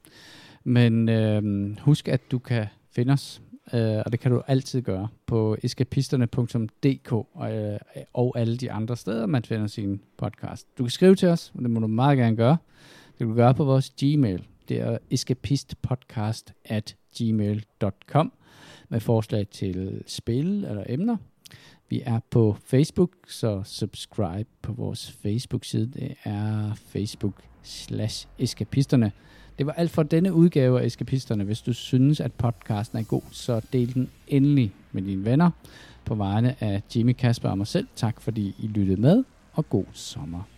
Men øh, husk, at du kan finde os, øh, og det kan du altid gøre, på eskapisterne punktum d k og, øh, og alle de andre steder, man finder sin podcast. Du kan skrive til os, og det må du meget gerne gøre. Det kan du gøre på vores Gmail. Det er eskapistpodcast at gmail punktum com med forslag til spil eller emner. Vi er på Facebook, så subscribe på vores Facebook-side. Det er Facebook slash Eskapisterne. Det var alt for denne udgave af Eskapisterne. Hvis du synes, at podcasten er god, så del den endelig med dine venner. På vegne af Jimmy, Kasper og mig selv, tak fordi I lyttede med, og god sommer.